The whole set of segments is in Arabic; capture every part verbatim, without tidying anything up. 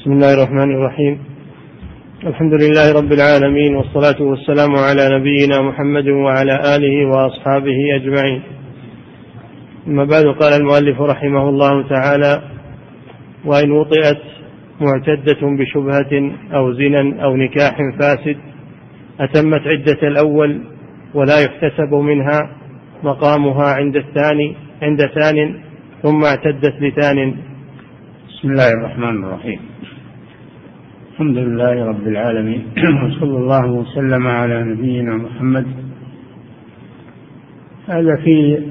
بسم الله الرحمن الرحيم. الحمد لله رب العالمين، والصلاة والسلام على نبينا محمد وعلى آله وأصحابه أجمعين. أما بعد، قال المؤلف رحمه الله تعالى: وإن وطئت معتدة بشبهة أو زنا أو نكاح فاسد أتمت عدة الأول ولا يحتسب منها مقامها عند الثاني عند ثان ثم اعتدت لثان. بسم الله الرحمن الرحيم. الحمد لله رب العالمين، وصلى الله وسلم على نبينا محمد. هذا في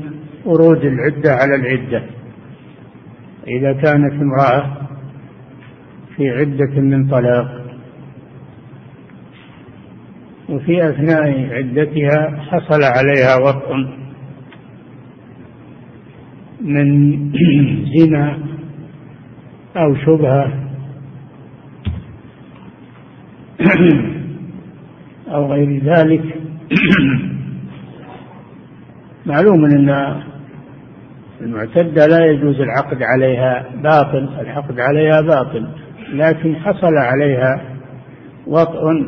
ورود العدة على العدة. إذا كانت امرأة في عدة من طلاق وفي أثناء عدتها حصل عليها وطء من زنا أو شبهة أو غير ذلك، معلوم أن المعتدة لا يجوز العقد عليها، باطل العقد عليها باطل، لكن حصل عليها وطء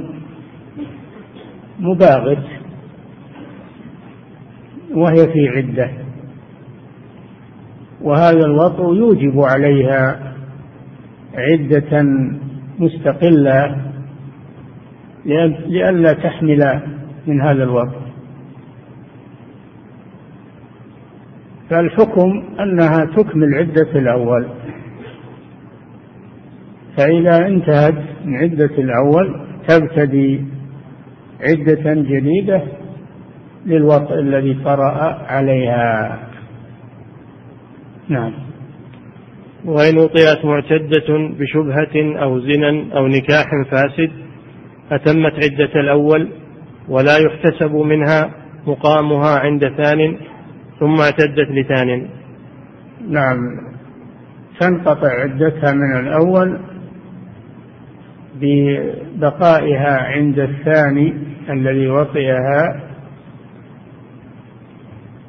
مباغت وهي في عدة، وهذا الوطء يوجب عليها عدة مستقلة لئلا تحمل من هذا الوطء. فالحكم أنها تكمل عدة الأول، فإذا انتهت من عدة الأول تبتدي عدة جديدة للوطء الذي طرأ عليها. نعم. وإن وطئت معتدة بشبهة أو زنا أو نكاح فاسد أتمت عدة الأول ولا يحتسب منها مقامها عند ثان ثم اعتدت لثان. نعم، تنقطع عدتها من الأول ببقائها عند الثاني الذي وطئها،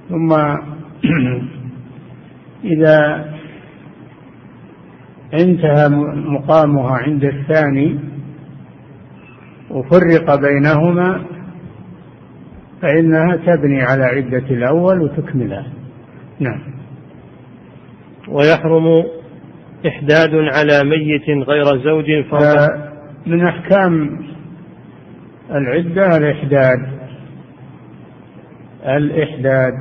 ثم إذا انتهى مقامها عند الثاني وفرق بينهما فإنها تبني على عدة الأول وتكملها. نعم. ويحرم إحداد على ميت غير زوج فوق. من أحكام العدة الإحداد الإحداد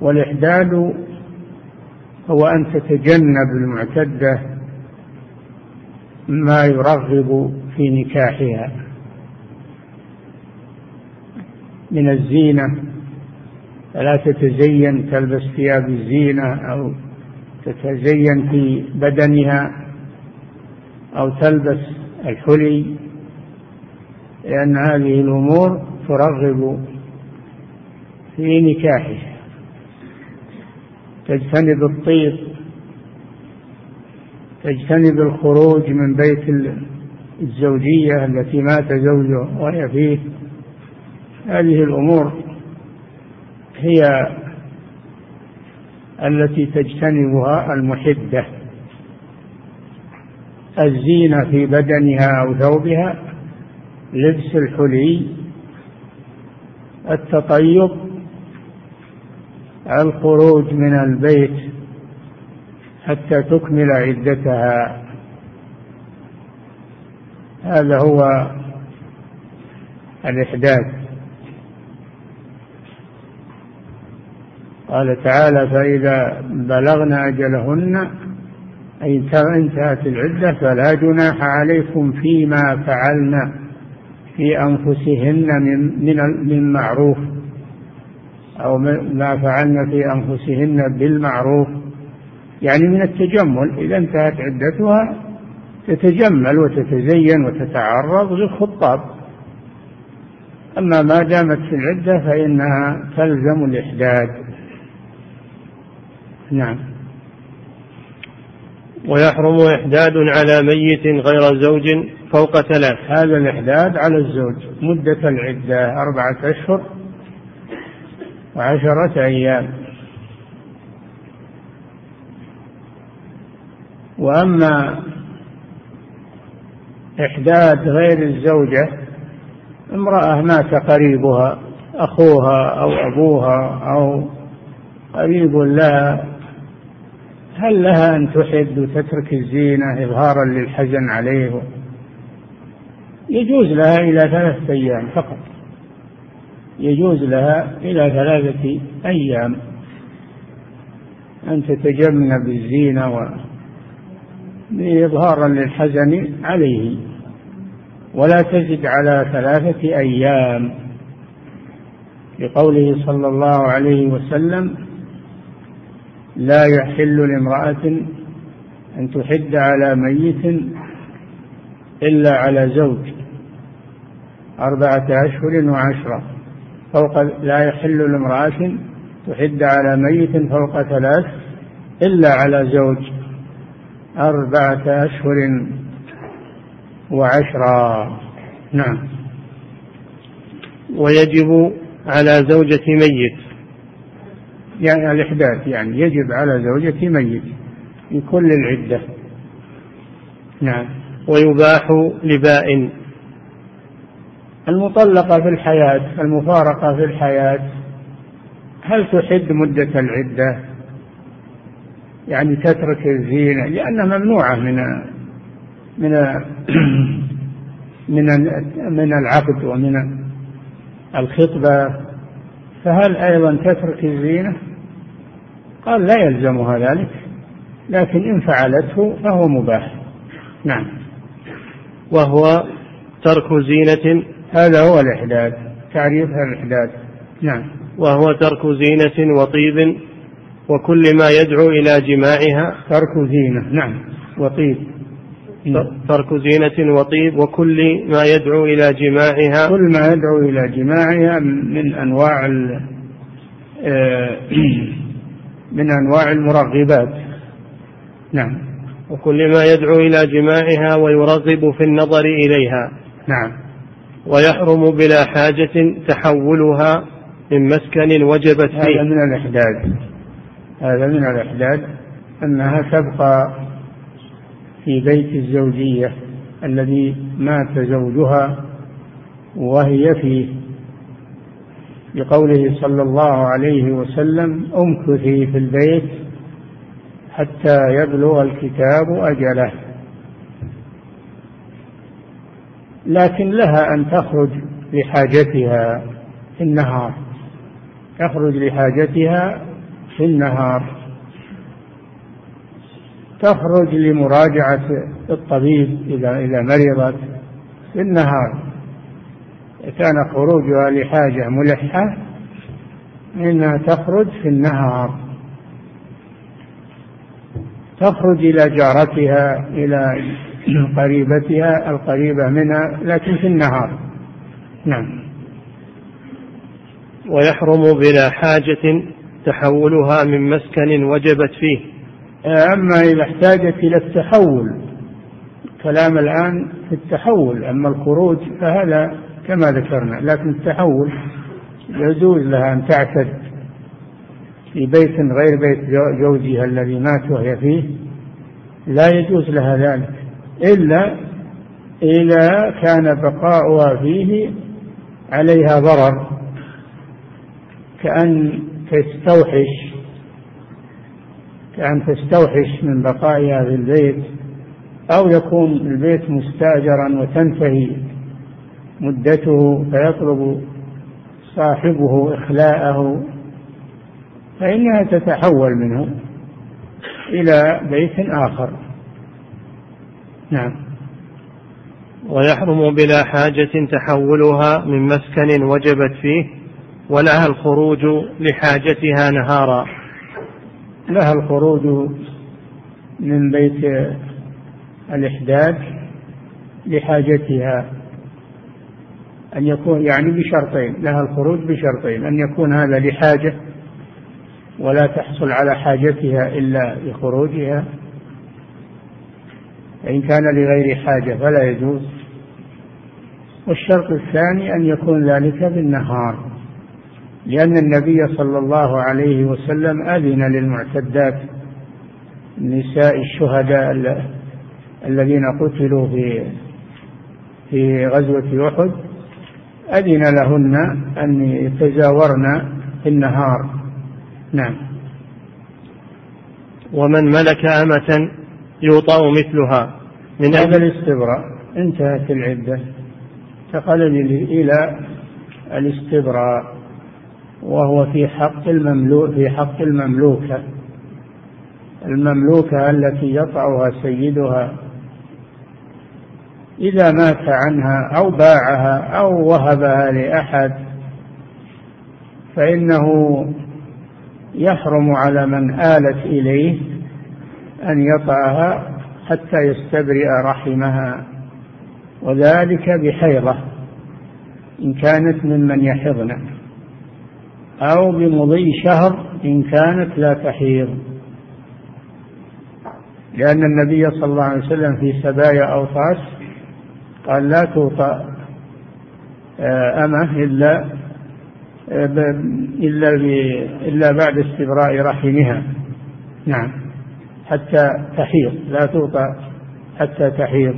والإحداد هو أن تتجنب المعتدة ما يرغب في نكاحها من الزينة، فلا تتزين، تلبس ثياب الزينة أو تتزين في بدنها أو تلبس الحلي، لأن هذه الأمور ترغب في نكاحها. تجتنب الطيب، تجتنب الخروج من بيت الزوجية التي مات زوجها وهي فيه. هذه الأمور هي التي تجتنبها المحدة. الزينة في بدنها أو ثوبها، لبس الحلي، التطيب، الخروج من البيت حتى تكمل عدتها. هذا هو الإحداث. قال تعالى: فإذا بلغنا أجلهن أي انتهت العدة فلا جناح عليكم فيما فعلنا في أنفسهن من من معروف أو ما فعلنا في أنفسهن بالمعروف، يعني من التجمل. إذا انتهت عدتها تتجمل وتتزين وتتعرض للخطاب. أما ما دامت في العدة فإنها تلزم الإحداد. نعم. ويحرم إحداد على ميت غير زوج فوق ثلاث. هذا الإحداد على الزوج مدة العدة أربعة أشهر وعشرة أيام. وأما إحداد غير الزوجة امرأة مات قريبها، أخوها أو أبوها أو قريب لها، هل لها أن تحد وتترك الزينة إظهارا للحزن عليه؟ يجوز لها إلى ثلاثة أيام فقط، يجوز لها إلى ثلاثة أيام أن تتجنب الزينة وإظهارا للحزن عليه، ولا تزد على ثلاثة أيام، لقوله صلى الله عليه وسلم: لا يحل لامرأة أن تحد على ميت إلا على زوج أربعة أشهر وعشرة فوق لا يحل لامرأة تحد على ميت فوق ثلاث إلا على زوج أربعة أشهر وعشرة. نعم. ويجب على زوجة ميت، يعني الإحداث، يعني يجب على زوجة ميت في كل العدة. نعم. ويباح لبائن، المطلقة في الحياة، المفارقة في الحياة، هل تحد مدة العدة؟ يعني تترك الزينة، لأنها ممنوعة من من من من العقد ومن الخطبة، فهل أيضا تترك الزينة؟ قال: لا يلزمها ذلك، لكن إن فعلته فهو مباح. نعم. وهو ترك زينة، هذا هو الإحداث، تعريفها الإحداث. نعم. وهو ترك زينة وطيب وكل ما يدعو إلى جماعها. ترك زينة، نعم، وطيب، ترك زينة وطيب وكل ما يدعو إلى جماعها، كل ما يدعو إلى جماعها من أنواع من أنواع المرغبات. نعم. وكل ما يدعو إلى جماعها ويرغب في النظر إليها. نعم. ويحرم بلا حاجة تحولها من مسكن وجبت فيه. هذا من الإحداث، هذا من الإحداث أنها تبقى في بيت الزوجية الذي مات زوجها وهي فيه، لقوله صلى الله عليه وسلم: امكثي في البيت حتى يبلغ الكتاب أجله. لكن لها أن تخرج لحاجتها في النهار، تخرج لحاجتها في النهار، تخرج لمراجعة الطبيب إذا مرضت في النهار، كان خروجها لحاجة ملحة إنها تخرج في النهار، تخرج إلى جارتها إلى قريبتها القريبة منها، لكن في النهار. نعم. ويحرم بلا حاجة تحولها من مسكن وجبت فيه. أما إذا احتاجت إلى التحول، كلام الآن في التحول، أما الخروج فهذا كما ذكرنا، لكن التحول يجوز لها أن تعتد في بيت غير بيت زوجها الذي مات وهي فيه، لا يجوز لها ذلك إلا إذا كان بقاؤها فيه عليها ضرر، كأن تستوحش كأن تستوحش من بقائها في البيت، أو يكون البيت مستأجرا وتنتهي مدته فيطلب صاحبه إخلاءه، فإنها تتحول منه إلى بيت آخر. نعم. ويحرم بلا حاجة تحولها من مسكن وجبت فيه، ولها الخروج لحاجتها نهارا، لها الخروج من بيت الإحداث لحاجتها، أن يكون، يعني بشرطين، لها الخروج بشرطين: أن يكون هذا لحاجة ولا تحصل على حاجتها إلا لخروجها، إن كان لغير حاجة فلا يجوز. والشرط الثاني أن يكون ذلك بالنهار، لأن النبي صلى الله عليه وسلم أذن للمعتدات نساء الشهداء الذين قتلوا في في غزوة أحد أذن لهن أن يتجاورن في النهار. نعم. ومن ملك أمة يوطأ مثلها من هذا الاستبراء، انتهت العدة، انتقل إلى الاستبراء، وهو في حق المملوك في حق المملوكة المملوكة التي يطأها سيدها إذا مات عنها أو باعها أو وهبها لأحد، فإنه يحرم على من آلت إليه أن يطأها حتى يستبرئ رحمها، وذلك بحيضة إن كانت ممن يحضن، أو بمضي شهر إن كانت لا تحيض، لأن النبي صلى الله عليه وسلم في سبايا أوطاس قال لا توطأ أمه إلا إلا إلا بعد استبراء رحمها. نعم، حتى تحيض، لا توطأ حتى تحيض.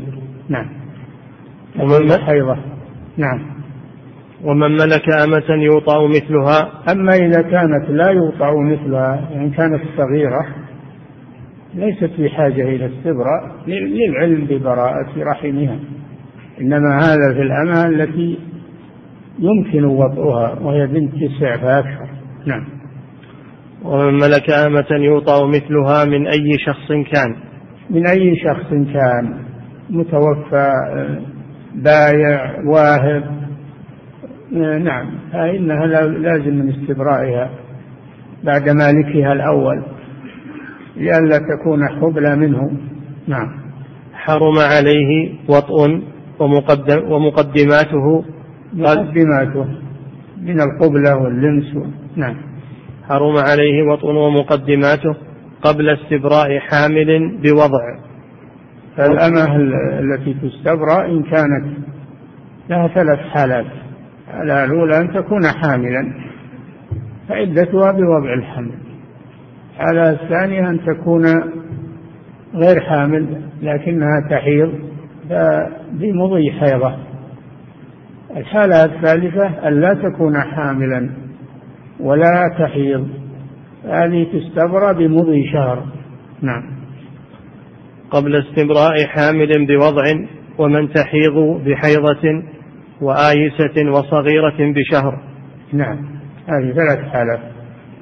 نعم، ومن حيضة. نعم. ومن ملك أمة يوطأ مثلها. أما إذا كانت لا يوطأ مثلها، يعني كانت صغيرة ليست بحاجة إلى استبراء للعلم ببراءة رحمها، إنما هذا في الأمة التي يمكن وطئها وهي بنت تسع فأكثر. نعم. ومن ملك أمة يوطأ مثلها من أي شخص كان، من أي شخص كان، متوفى، بايع، واهب. نعم، فإنها لازم من استبرائها بعد مالكها الأول لئلا تكون حبلى منه. نعم. حرم عليه وطء ومقدم ومقدماته مقدماته من القبلة واللمس. نعم. حرم عليه وطء ومقدماته قبل استبراء حامل بوضع. فالأمة التي تستبرأ إن كانت لها ثلاث حالات: الأولى أن تكون حاملا فعدتها بوضع الحمل، على الثانية أن تكون غير حامل لكنها تحيض بمضي حيضة، الحالة الثالثة أن لا تكون حاملا ولا تحيض، هذه تستبرأ بمضي شهر. نعم. قبل استبراء حامل بوضع، ومن تحيض بحيضة وآيسة وصغيرة بشهر. نعم، هذه ثلاث حالات.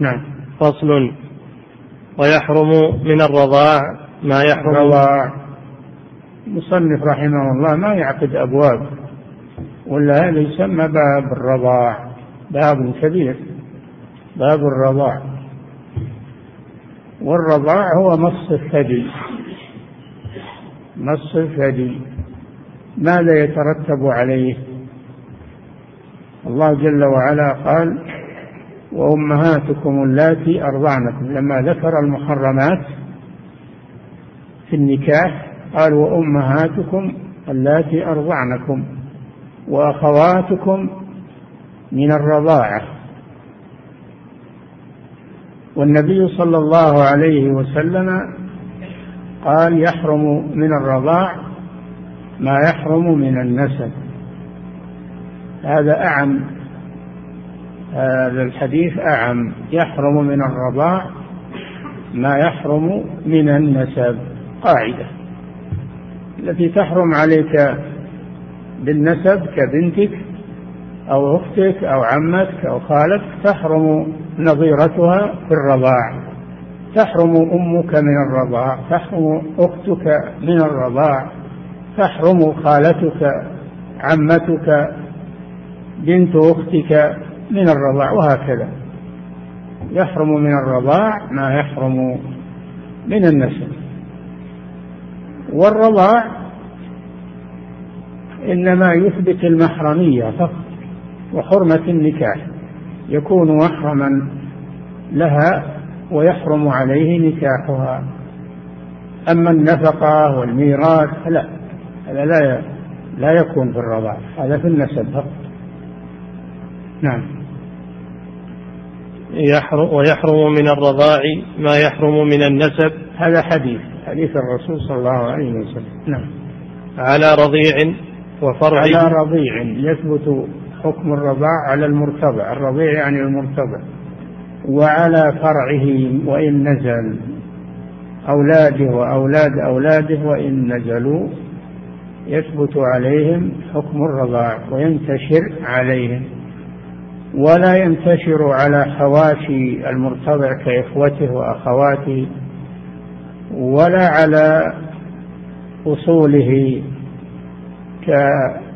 نعم. فصل. ويحرم من الرضاع ما يحرم. الرضاع مصنف رحمه الله ما يعقد أبواب، ولا هذا يسمى باب الرضاع، باب كبير، باب الرضاع. والرضاع هو مص الثدي، مص الثدي ماذا يترتب عليه؟ الله جل وعلا قال وأمهاتكم اللاتي أرضعنكم، لما ذكر المحرمات في النكاح قال وأمهاتكم اللاتي أرضعنكم وأخواتكم من الرضاعة. والنبي صلى الله عليه وسلم قال يحرم من الرضاع ما يحرم من النسب. هذا أعم، هذا الحديث أعم، يحرم من الرضاع ما يحرم من النسب. قاعدة: التي تحرم عليك بالنسب كبنتك أو أختك أو عمتك أو خالتك تحرم نظيرتها في الرضاع، تحرم أمك من الرضاع، تحرم أختك من الرضاع، تحرم خالتك، عمتك، بنت أختك من الرضاع، وهكذا. يحرم من الرضاع ما يحرم من النسب. والرضاع إنما يثبت المحرمية فقط وحرمة النكاح، يكون محرما لها ويحرم عليه نكاحها. أما النفقة والميراث لا، هذا لا يكون في الرضاع، هذا في النسب فقط. نعم. يحرم ويحرم من الرضاع ما يحرم من النسب، هذا حديث حديث الرسول صلى الله عليه وسلم. نعم. على رضيع وفرع على رضيع يثبت حكم الرضاع على المرتضع، الرضيع يعني المرتضع، وعلى فرعه وإن نزل، أولاده وأولاد أولاده وإن نزلوا يثبت عليهم حكم الرضاع وينتشر عليهم، ولا ينتشر على حواشي المرتضع كإخوته وأخواته ولا على أصوله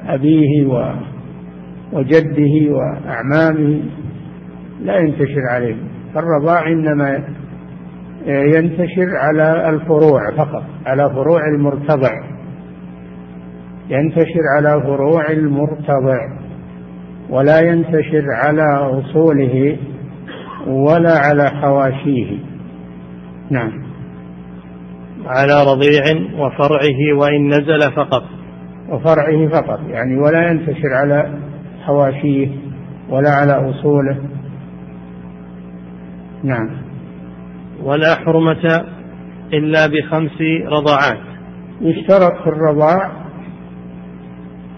كأبيه وجده وأعمامه، لا ينتشر عليه. فالرضاع إنما ينتشر على الفروع فقط، على فروع المرتضع، ينتشر على فروع المرتضع، ولا ينتشر على أصوله ولا على حواشيه. نعم، على رضيع وفرعه وإن نزل فقط، وفرعه فقط يعني ولا ينتشر على حواشيه ولا على أصوله. نعم، ولا حرمة إلا بخمس رضاعات. يشترط في الرضاع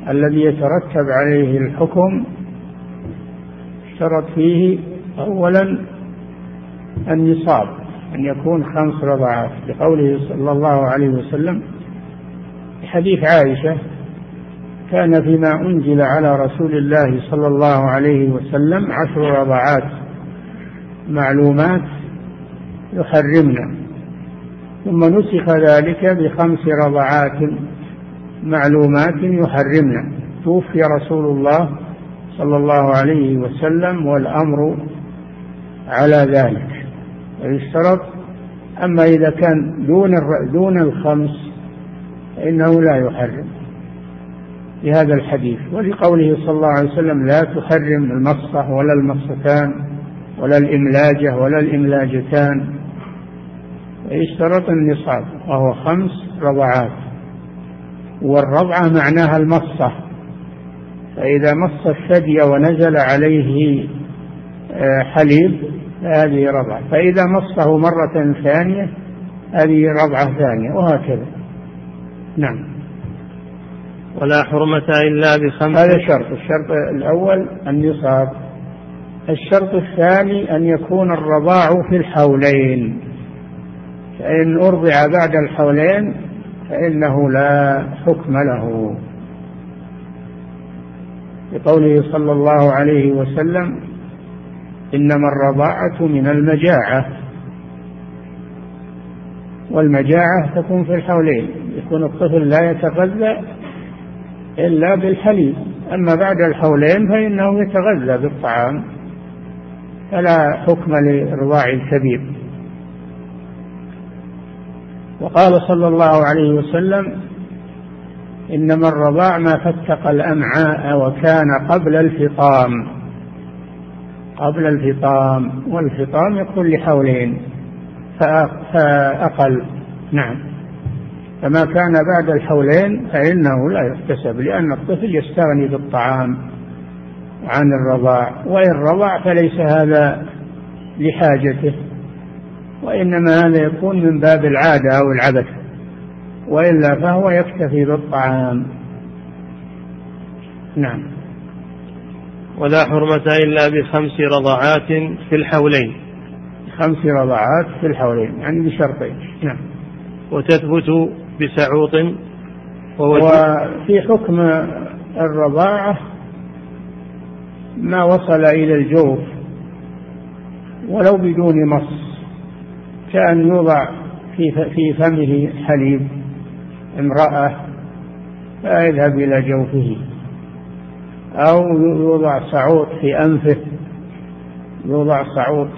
الذي يترتب عليه الحكم، اشترط فيه أولا النصاب، أن يكون خمس رضاعات، لقوله صلى الله عليه وسلم حديث عائشة: كان فيما أنزل على رسول الله صلى الله عليه وسلم عشر رضاعات معلومات يحرمنا، ثم نسخ ذلك بخمس رضاعات معلومات يحرمنا. توفي رسول الله صلى الله عليه وسلم والأمر على ذلك. الاشتراط. أما إذا كان دون دون الخمس إنه لا يحرم، لهذا الحديث ولقوله صلى الله عليه وسلم: لا تحرم المصة ولا المصتان ولا الإملاجة ولا الإملاجتان. اشترط النصاب وهو خمس رضعات، والرضعة معناها المصة، فإذا مص الثدي ونزل عليه حليب هذه رضعة، فإذا مصه مرة ثانية هذه رضعة ثانية، وهكذا. نعم، ولا حرمة إلا بخمس. هذا شرط، الشرط الأول النصاب. الشرط الثاني أن يكون الرضاع في الحولين، فإن أرضع بعد الحولين فإنه لا حكم له، لقوله صلى الله عليه وسلم: إنما الرضاعة من المجاعة، والمجاعة تكون في الحولين، يكون الطفل لا يتغذى إلا بالحليب، أما بعد الحولين فإنه يتغذى بالطعام، فلا حكم لرضاع الكبير. وقال صلى الله عليه وسلم: إنما الرضاع ما فتق الأمعاء وكان قبل الفطام، قبل الفطام، والفطام يكون لحولين فأقل. نعم، فما كان بعد الحولين فإنه لا يحتسب، لأن الطفل يستغني بالطعام عن الرضاع، وإن رضع فليس هذا لحاجته، وإنما هذا يكون من باب العادة أو العبث، وإلا فهو يكتفي بالطعام. نعم، ولا حرمة إلا بخمس رضعات في الحولين. خمس رضعات في الحولين يعني بشرطين. نعم، وتثبت بسعوط. وفي حكم الرضاعة ما وصل إلى الجوف ولو بدون مص، كأن يوضع في فمه حليب امرأة فيذهب إلى جوفه، أو يوضع سعوط في أنفه، يوضع سعوط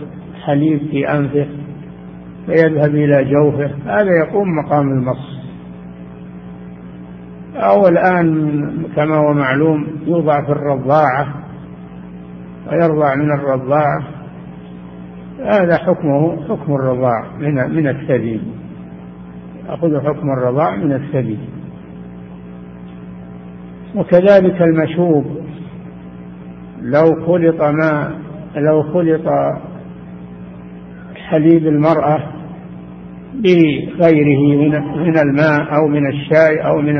حليب في أنفه فيذهب إلى جوفه، هذا يقوم مقام المص. أو الآن كما هو معلوم يوضع في الرضاعة ويرضع من الرضاعة، هذا حكمه حكم الرضاع من من الثدي، أخذ حكم الرضاع من الثدي. وكذلك المشوب، لو خلط ما لو خلط حليب المرأة بغيره من الماء أو من الشاي أو من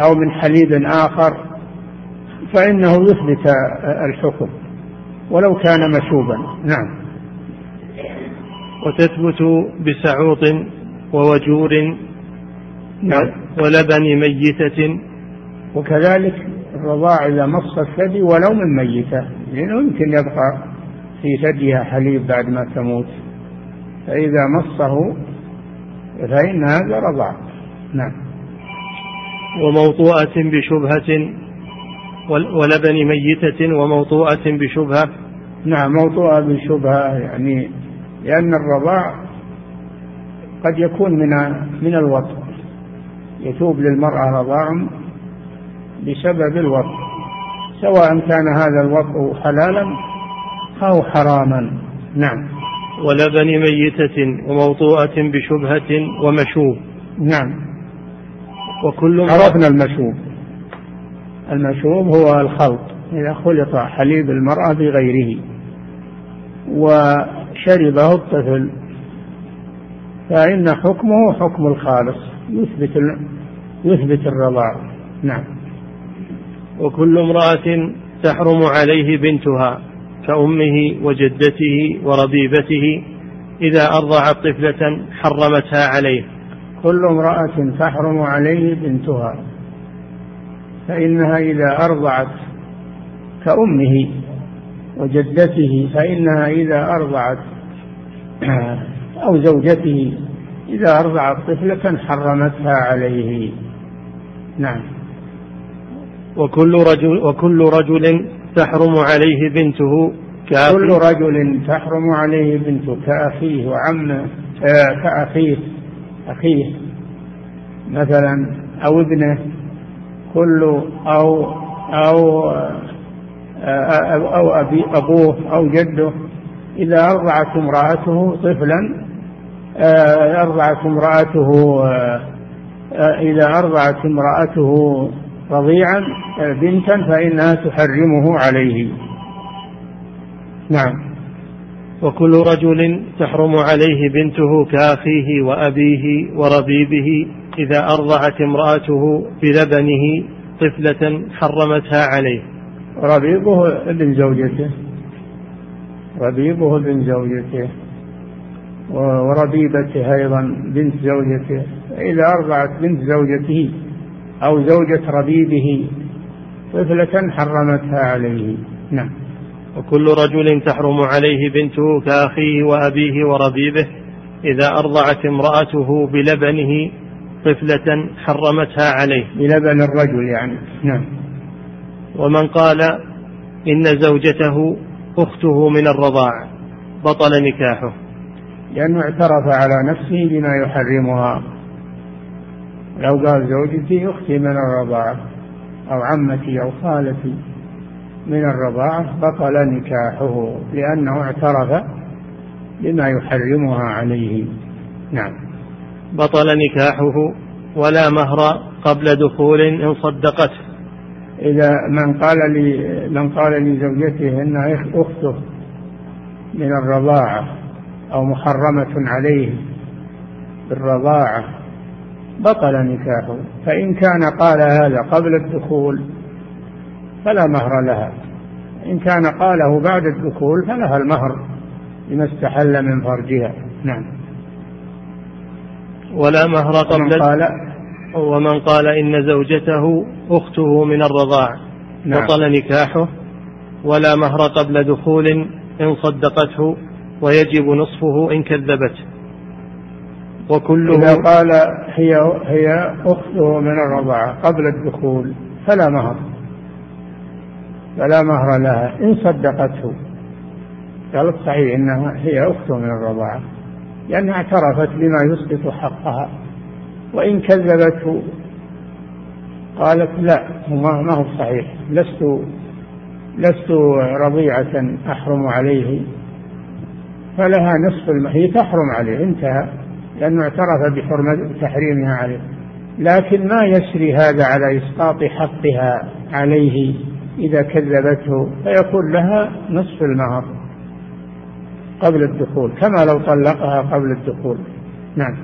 أو من حليب آخر فإنه يثبت الحكم ولو كان مشوبا. نعم. وتثبت بسعوط ووجور نعم. ولبن ميتة. وكذلك الرضاع إذا مص الثدي ولو من ميتة، لأنه يمكن يبقى في ثديها حليب بعد ما تموت، فإذا مصه فإن هذا رضاع. نعم. وموطوءة بشبهة ولبن ميتة وموطوءة بشبهة. نعم. موطوءة بشبهة يعني لأن الرضاع قد يكون من من الوطء، يتوب للمرأة رضاع بسبب الوطء، سواء كان هذا الوطء حلالا أو حراما. نعم. ولبن ميتة وموطوءة بشبهة ومشوب. نعم. وكل عرفنا المشوب. المشوب هو الخلط، إذا خلط حليب المرأة بغيره وشربه الطفل فإن حكمه حكم الخالص، يثبت يثبت الرضاع. نعم. وكل امرأة تحرم عليه بنتها كأمه وجدته وربيبته إذا أرضعت طفلة حرمتها عليه. كل امرأة تحرم عليه بنتها فإنها إذا أرضعت كأمه وجدته، فإنها إذا أرضعت أو زوجته إذا أرضعت طفلة حرمتها عليه. نعم. وكل رجل وكل رجل تحرم عليه بنته كأخيه. كل رجل تحرم عليه بنته كأخيه وعمه كأخيه أخيه مثلا أو ابنه، كل أو أو أو أبي أبوه أو جده إذا أرضعت امرأته طفلا أرضعت امرأته إذا أرضعت امرأته رضيعا بنتا فإنها تحرمه عليه. نعم. وكل رجل تحرم عليه بنته كأخيه وأبيه وربيبه إذا أرضعت امرأته بلبنه طفلة حرمتها عليه. ربيبه ابن زوجته، ربيبه ابن زوجته وربيبته أيضا بنت زوجته، إذا أرضعت بنت زوجته أو زوجة ربيبه طفلة حرمتها عليه. نعم. وكل رجل تحرم عليه بنته كأخيه وأبيه وربيبه إذا أرضعت امرأته بلبنه طفلة حرمتها عليه. بلبن الرجل يعني. نعم. ومن قال إن زوجته أخته من الرضاع بطل نكاحه، لأنه اعترف على نفسه بما يحرمها. لو قال زوجتي أختي من الرضاعة أو عمتي أو خالتي من الرضاعة بطل نكاحه، لأنه اعترف بما يحرمها عليه. نعم. بطل نكاحه ولا مهر قبل دخول إن صدقته. إذا من قال لي من قال لزوجته إنها أخته من الرضاعة أو محرمة عليه بالرضاعة بطل نكاحه، فإن كان قال هذا قبل الدخول فلا مهر لها، إن كان قاله بعد الدخول فلها المهر لما استحل من فرجها. نعم. ولا مهر قبل قال ومن قال إن زوجته أخته من الرضاع. نعم. بطل نكاحه ولا مهر قبل دخول إن صدقته ويجب نصفه إن كذبته. وكله إذا قال هي هي أخته من الرضاعة قبل الدخول فلا مهر فلا مهر لها إن صدقته، قالت صحيح إنها هي أخته من الرضاعة لأنها اعترفت بما يسقط حقها، وإن كذبته قالت لا ما هو صحيح، لست لست رضيعة أحرم عليه، فلها نصف المهر تحرم عليه انتهى، لأنه اعترف بحرمة تحريمها عليه، لكن ما يسري هذا على إسقاط حقها عليه إذا كذبته، فيكون لها نصف المهر قبل الدخول كما لو طلقها قبل الدخول. نعم.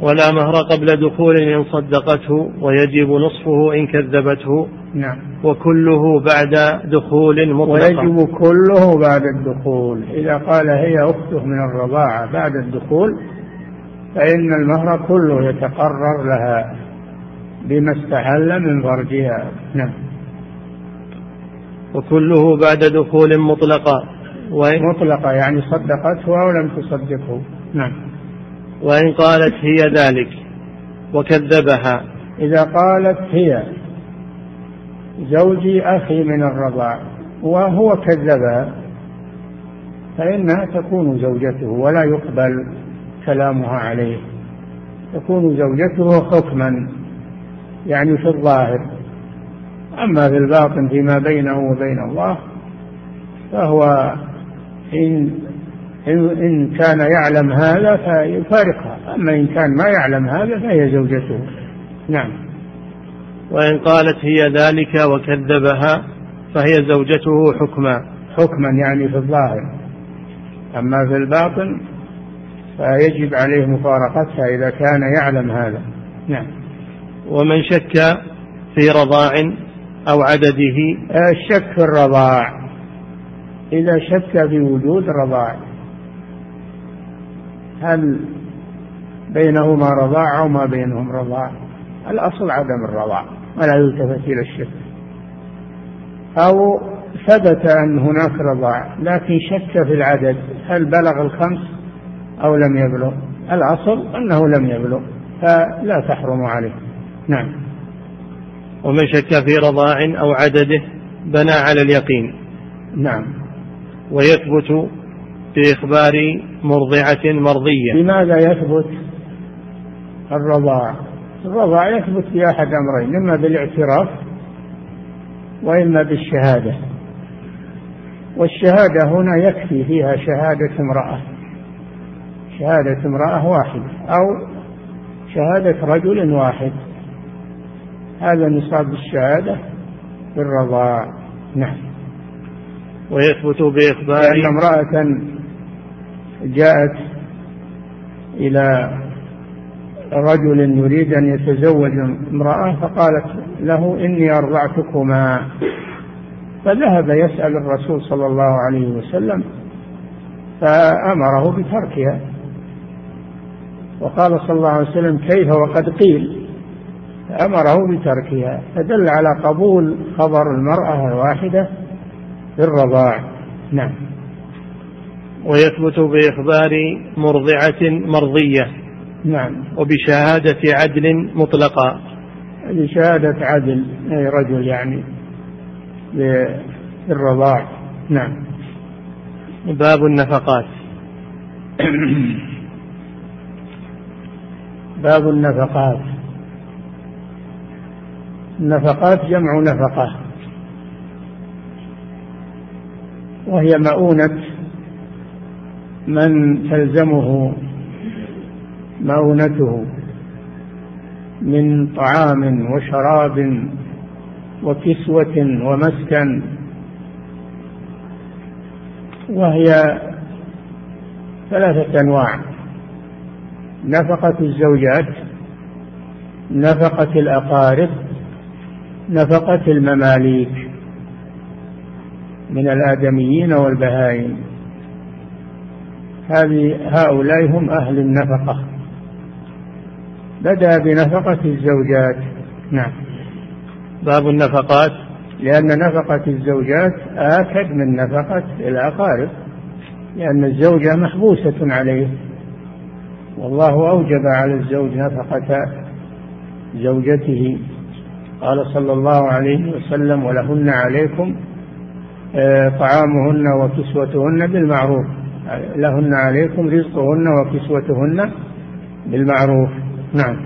ولا مهر قبل دخول إن صدقته، ويجب نصفه إن كذبته. نعم. وكله بعد دخول مطلقا، ويجب كله بعد الدخول. إذا قال هي أخته من الرضاعة بعد الدخول فإن المهر كله يتقرر لها بما استحل من فرجها. نعم. وكله بعد دخول مطلقا مطلقا يعني صدقته أو لم تصدقه. نعم. وإن قالت هي ذلك وكذبها، إذا قالت هي زوجي أخي من الرضاع وهو كذبها فإنها تكون زوجته ولا يقبل كلامها عليه، تكون زوجته حكما يعني في الظاهر، أما في الباطن فيما بينه وبين الله فهو إن إن كان يعلم هذا فيفارقها، أما إن كان ما يعلم هذا فهي زوجته. نعم. وإن قالت هي ذلك وكذبها فهي زوجته حكما حكما يعني في الظاهر، أما في الباطن فيجب عليه مفارقتها إذا كان يعلم هذا. نعم. ومن شك في رضاع أو عدده، الشك في الرضاع إذا شك في وجود رضاع، هل بينهما رضاع أو ما بينهم رضاع، الأصل عدم الرضاع ولا يلتفت إلى الشك، أو ثبت أن هناك رضاع لكن شك في العدد هل بلغ الخمس أو لم يبلغ، الأصل أنه لم يبلغ فلا تحرم عليه. نعم. ومن شك في رضاع أو عدده بنى على اليقين. نعم. ويثبت بإخبار مرضعة مرضية. لماذا يثبت الرضاع؟ الرضاع يثبت بأحد أمرين، إما بالاعتراف وإما بالشهادة، والشهادة هنا يكفي فيها شهادة امرأة شهادة امرأة واحدة أو شهادة رجل واحد، هذا نصاب الشهادة بالرضاع. نعم. ويثبت بإخبار أن امرأة جاءت إلى رجل يريد أن يتزوج امرأة فقالت له إني أرضعتكما، فذهب يسأل الرسول صلى الله عليه وسلم فأمره بتركها، وقال صلى الله عليه وسلم كيف وقد قيل، فأمره بتركها، فدل على قبول خبر المرأة الواحدة الرضاع. نعم. ويثبت بإخبار مرضعة مرضية. نعم. وبشهادة عدل مطلقة، بشهادة عدل أي رجل يعني للرضاع. نعم. باب النفقات. باب النفقات. النفقات جمع نفقة، وهي مؤونة من تلزمه مؤونته من طعام وشراب وكسوة ومسكن، وهي ثلاثة أنواع: نفقة الزوجات، نفقة الأقارب، نفقة المماليك من الآدميين والبهائم، هؤلاء هم أهل النفقة. بدأ بنفقة الزوجات. نعم. باب النفقات، لأن نفقة الزوجات آكد من نفقة الأقارب، لأن الزوجة محبوسة عليه، والله أوجب على الزوج نفقة زوجته، قال صلى الله عليه وسلم ولهن عليكم طعامهن وكسوتهن بالمعروف، لهن عليكم رزقهن وكسوتهن بالمعروف. نعم.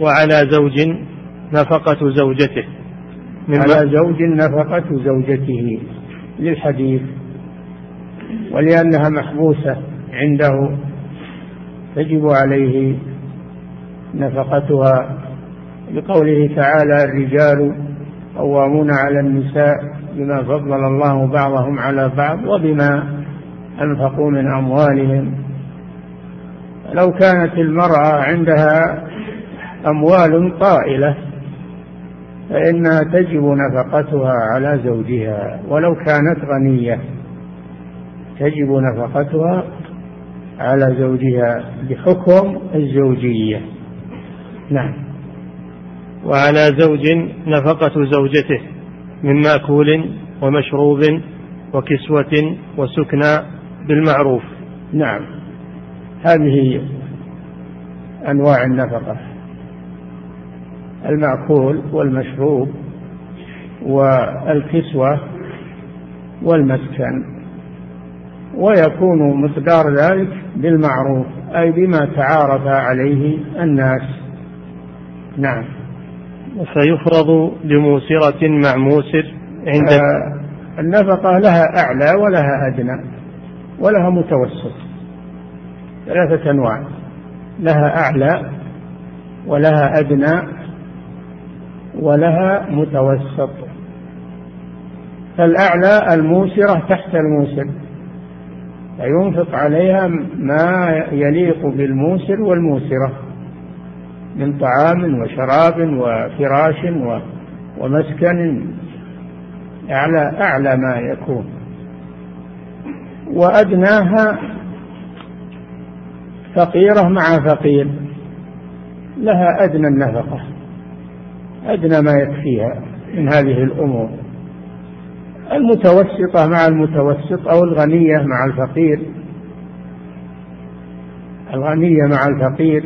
وعلى زوج نفقة زوجته، على زوج نفقة زوجته للحديث، ولأنها محبوسة عنده تجب عليه نفقتها، لقوله تعالى الرجال قوامون على النساء بما فضل الله بعضهم على بعض وبما أنفقوا من أموالهم، لو كانت المرأة عندها أموال طائلة فإنها تجب نفقتها على زوجها ولو كانت غنية، تجب نفقتها على زوجها بحكم الزوجية. نعم. وعلى زوج نفقة زوجته من مأكول ومشروب وكسوة وسكنى بالمعروف. نعم، هذه أنواع النفقة: المأكول والمشروب والكسوة والمسكن، ويكون مقدار ذلك بالمعروف أي بما تعارف عليه الناس. نعم. وسيفرض لموسرة مع موسر عند النفقة لها أعلى ولها أدنى ولها متوسط، ثلاثة أنواع: لها أعلى ولها أدنى ولها متوسط. فالأعلى الموسرة تحت الموسر، فينفق عليها ما يليق بالموسر والموسرة من طعام وشراب وفراش ومسكن، أعلى أعلى ما يكون. وأدناها فقيرة مع فقير، لها أدنى النفقة، أدنى ما يكفيها من هذه الأمور. المتوسطة مع المتوسط، أو الغنية مع الفقير، الغنية مع الفقير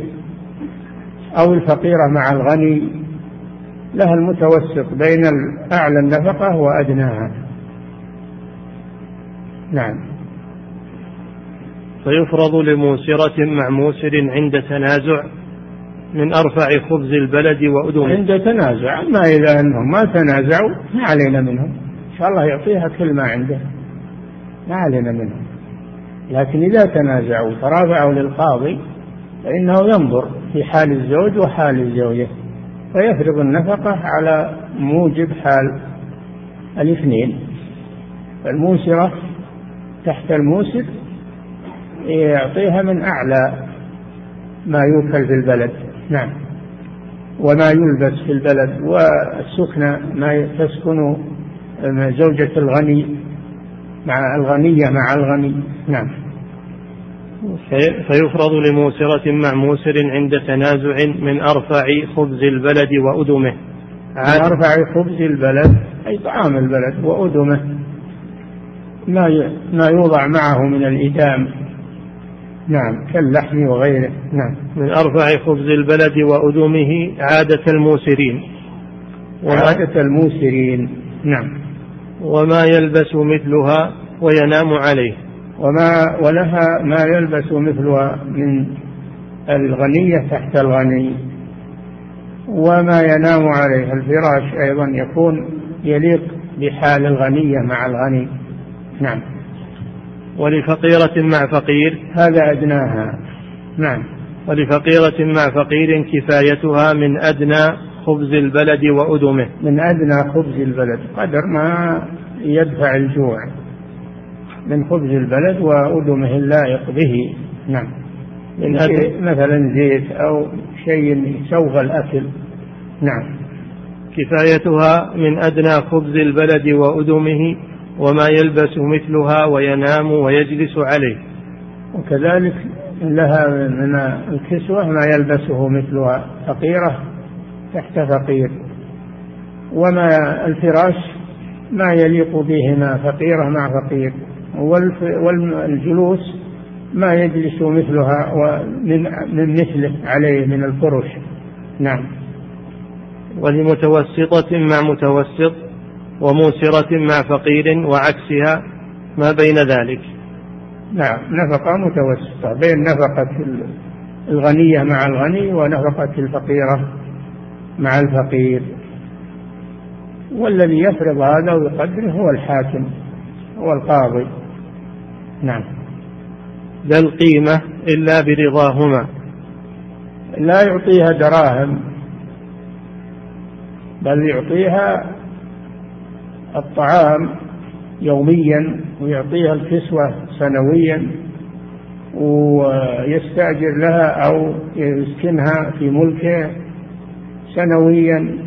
أو الفقيرة مع الغني، لها المتوسط بين أعلى النفقة وأدناها. نعم. فيفرض لموسرة مع موسر عند تنازع من أرفع خبز البلد وأدومه. عند تنازع، ما إذا أنهم ما تنازعوا ما علينا منهم، إن شاء الله يعطيها كل ما عنده، ما علينا منهم. لكن إذا تنازعوا ترافعوا للقاضي فإنه ينظر في حال الزوج وحال الزوجة، فيفرض النفقة على موجب حال الاثنين. فالموسرة تحت الموسر يعطيها من أعلى ما يوكل في البلد، نعم، وما يلبس في البلد، والسكنة ما تسكن زوجة الغني مع الغنية مع الغني. نعم. فيفرض لموسرة مع موسر عند تنازع من أرفع خبز البلد وأدمه. من أرفع خبز البلد أي طعام البلد، وأدمه ما يوضع معه من الإدام، نعم، كاللحم وغيره. نعم. من أرفع خبز البلد وأدمه عادة الموسرين، عادة الموسرين. نعم. وما يلبس مثلها وينام عليه. وما ولها ما يلبس مثلها من الغنية تحت الغني، وما ينام عليه. الفراش أيضا يكون يليق بحال الغنية مع الغني. نعم. ولفقيرة مع فقير، هذا أدناها. نعم. ولفقيرة مع فقير كفايتها من أدنى خبز البلد وأدمه. من أدنى خبز البلد، قدر ما يدفع الجوع من خبز البلد وأدمه اللائق به. نعم. من مثلا زيت أو شيء يسوغ الأكل. نعم. كفايتها من أدنى خبز البلد وأدمه، وما يلبس مثلها وينام ويجلس عليه. وكذلك لها من الكسوة ما يلبسه مثلها، فقيرة تحت فقير. وما الفراش ما يليق بهما، فقيرة مع فقير. والجلوس ما يجلس مثلها ومن مثله عليه من الفرش. نعم. ولمتوسطة مع متوسط وموسرة مع فقير وعكسها ما بين ذلك. نعم. نفقة متوسطة بين نفقة الغنية مع الغني ونفقة الفقيرة مع الفقير. والذي يفرض هذا ويقدره هو الحاكم، هو القاضي. نعم. لا القيمة إلا برضاهما. لا يعطيها دراهم، بل يعطيها الطعام يوميا، ويعطيها الكسوة سنويا، ويستأجر لها أو يسكنها في ملكه سنويا.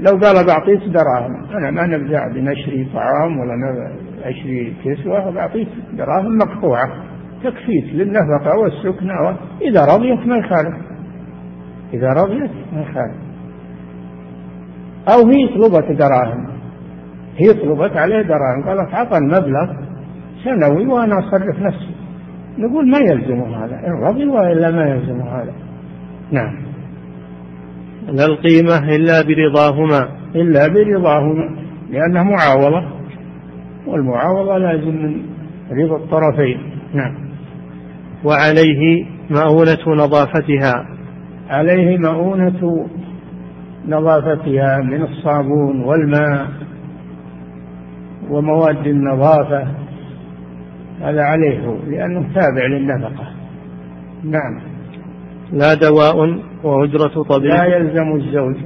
لو قال بعطيك دراهم، أنا ما نبدع بنشري طعام ولا نشري كسوة، بعطيك دراهم مقطوعة تكفيك للنفقة والسكنة، إذا رضيت ما يخالف، إذا رضيت ما يخالف. أو هي طلبت دراهم، هي طلبت عليه دراهم، قالت عطني مبلغ سنوي وأنا أصرف نفسي، نقول ما يلزمه هذا، إن رضي وإلا ما يلزمه هذا. نعم. لا القيمة إلا برضاهما، إلا برضاهما، لأنها معاوضة، والمعاوضة لازم من رضا الطرفين. نعم. وعليه مؤونة نظافتها، عليه مؤونة نظافتها من الصابون والماء ومواد النظافة، هذا عليه لأنه تابع للنفقة. نعم. لا دواء وأجرة طبيب، لا يلزم الزوج،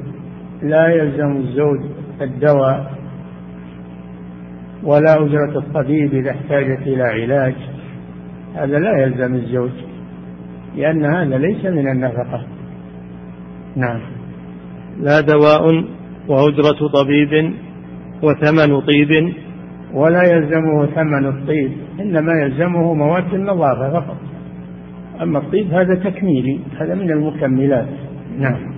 لا يلزم الزوج الدواء ولا أجرة الطبيب إذا احتاجت إلى علاج، هذا لا يلزم الزوج لأن هذا ليس من النفقة. نعم. لا دواء وأجرة طبيب وثمن طيب، ولا يلزمه ثمن الطيب، إنما يلزمه مواد النظافة فقط، أما الطيب هذا تكميلي، هذا من المكملات. نعم.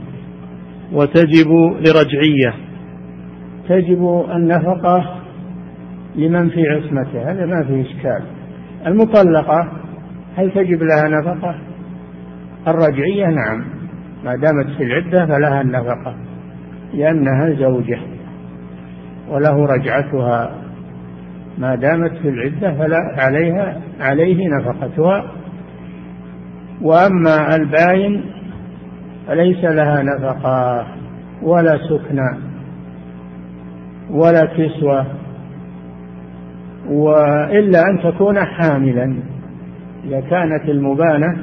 وتجب لرجعية، تجب النفقة لمن في عصمته، هذا ما فيه إشكال. المطلقة هل تجب لها نفقة؟ الرجعية نعم، ما دامت في العدة فلها النفقة لأنها زوجة، وله رجعتها ما دامت في العدة فلا عليها عليه نفقتها. وأما الباين فليس لها نفقة ولا سكنى ولا كسوة، وإلا أن تكون حاملا، إذا كانت المبانة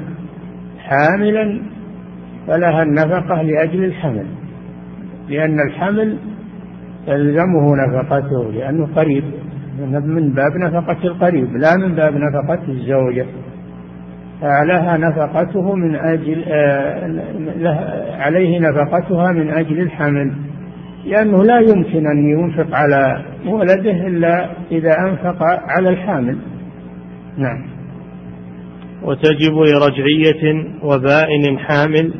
حاملا فلها النفقة لأجل الحمل، لأن الحمل يلزمه نفقته لأنه قريب، من باب نفقة القريب لا من باب نفقة الزوجة، فعليها نفقته من أجل عليه نفقتها من أجل الحمل، لأنه لا يمكن أن ينفق على ولده إلا إذا أنفق على الحامل. نعم. وتجب لرجعية وبائن حامل.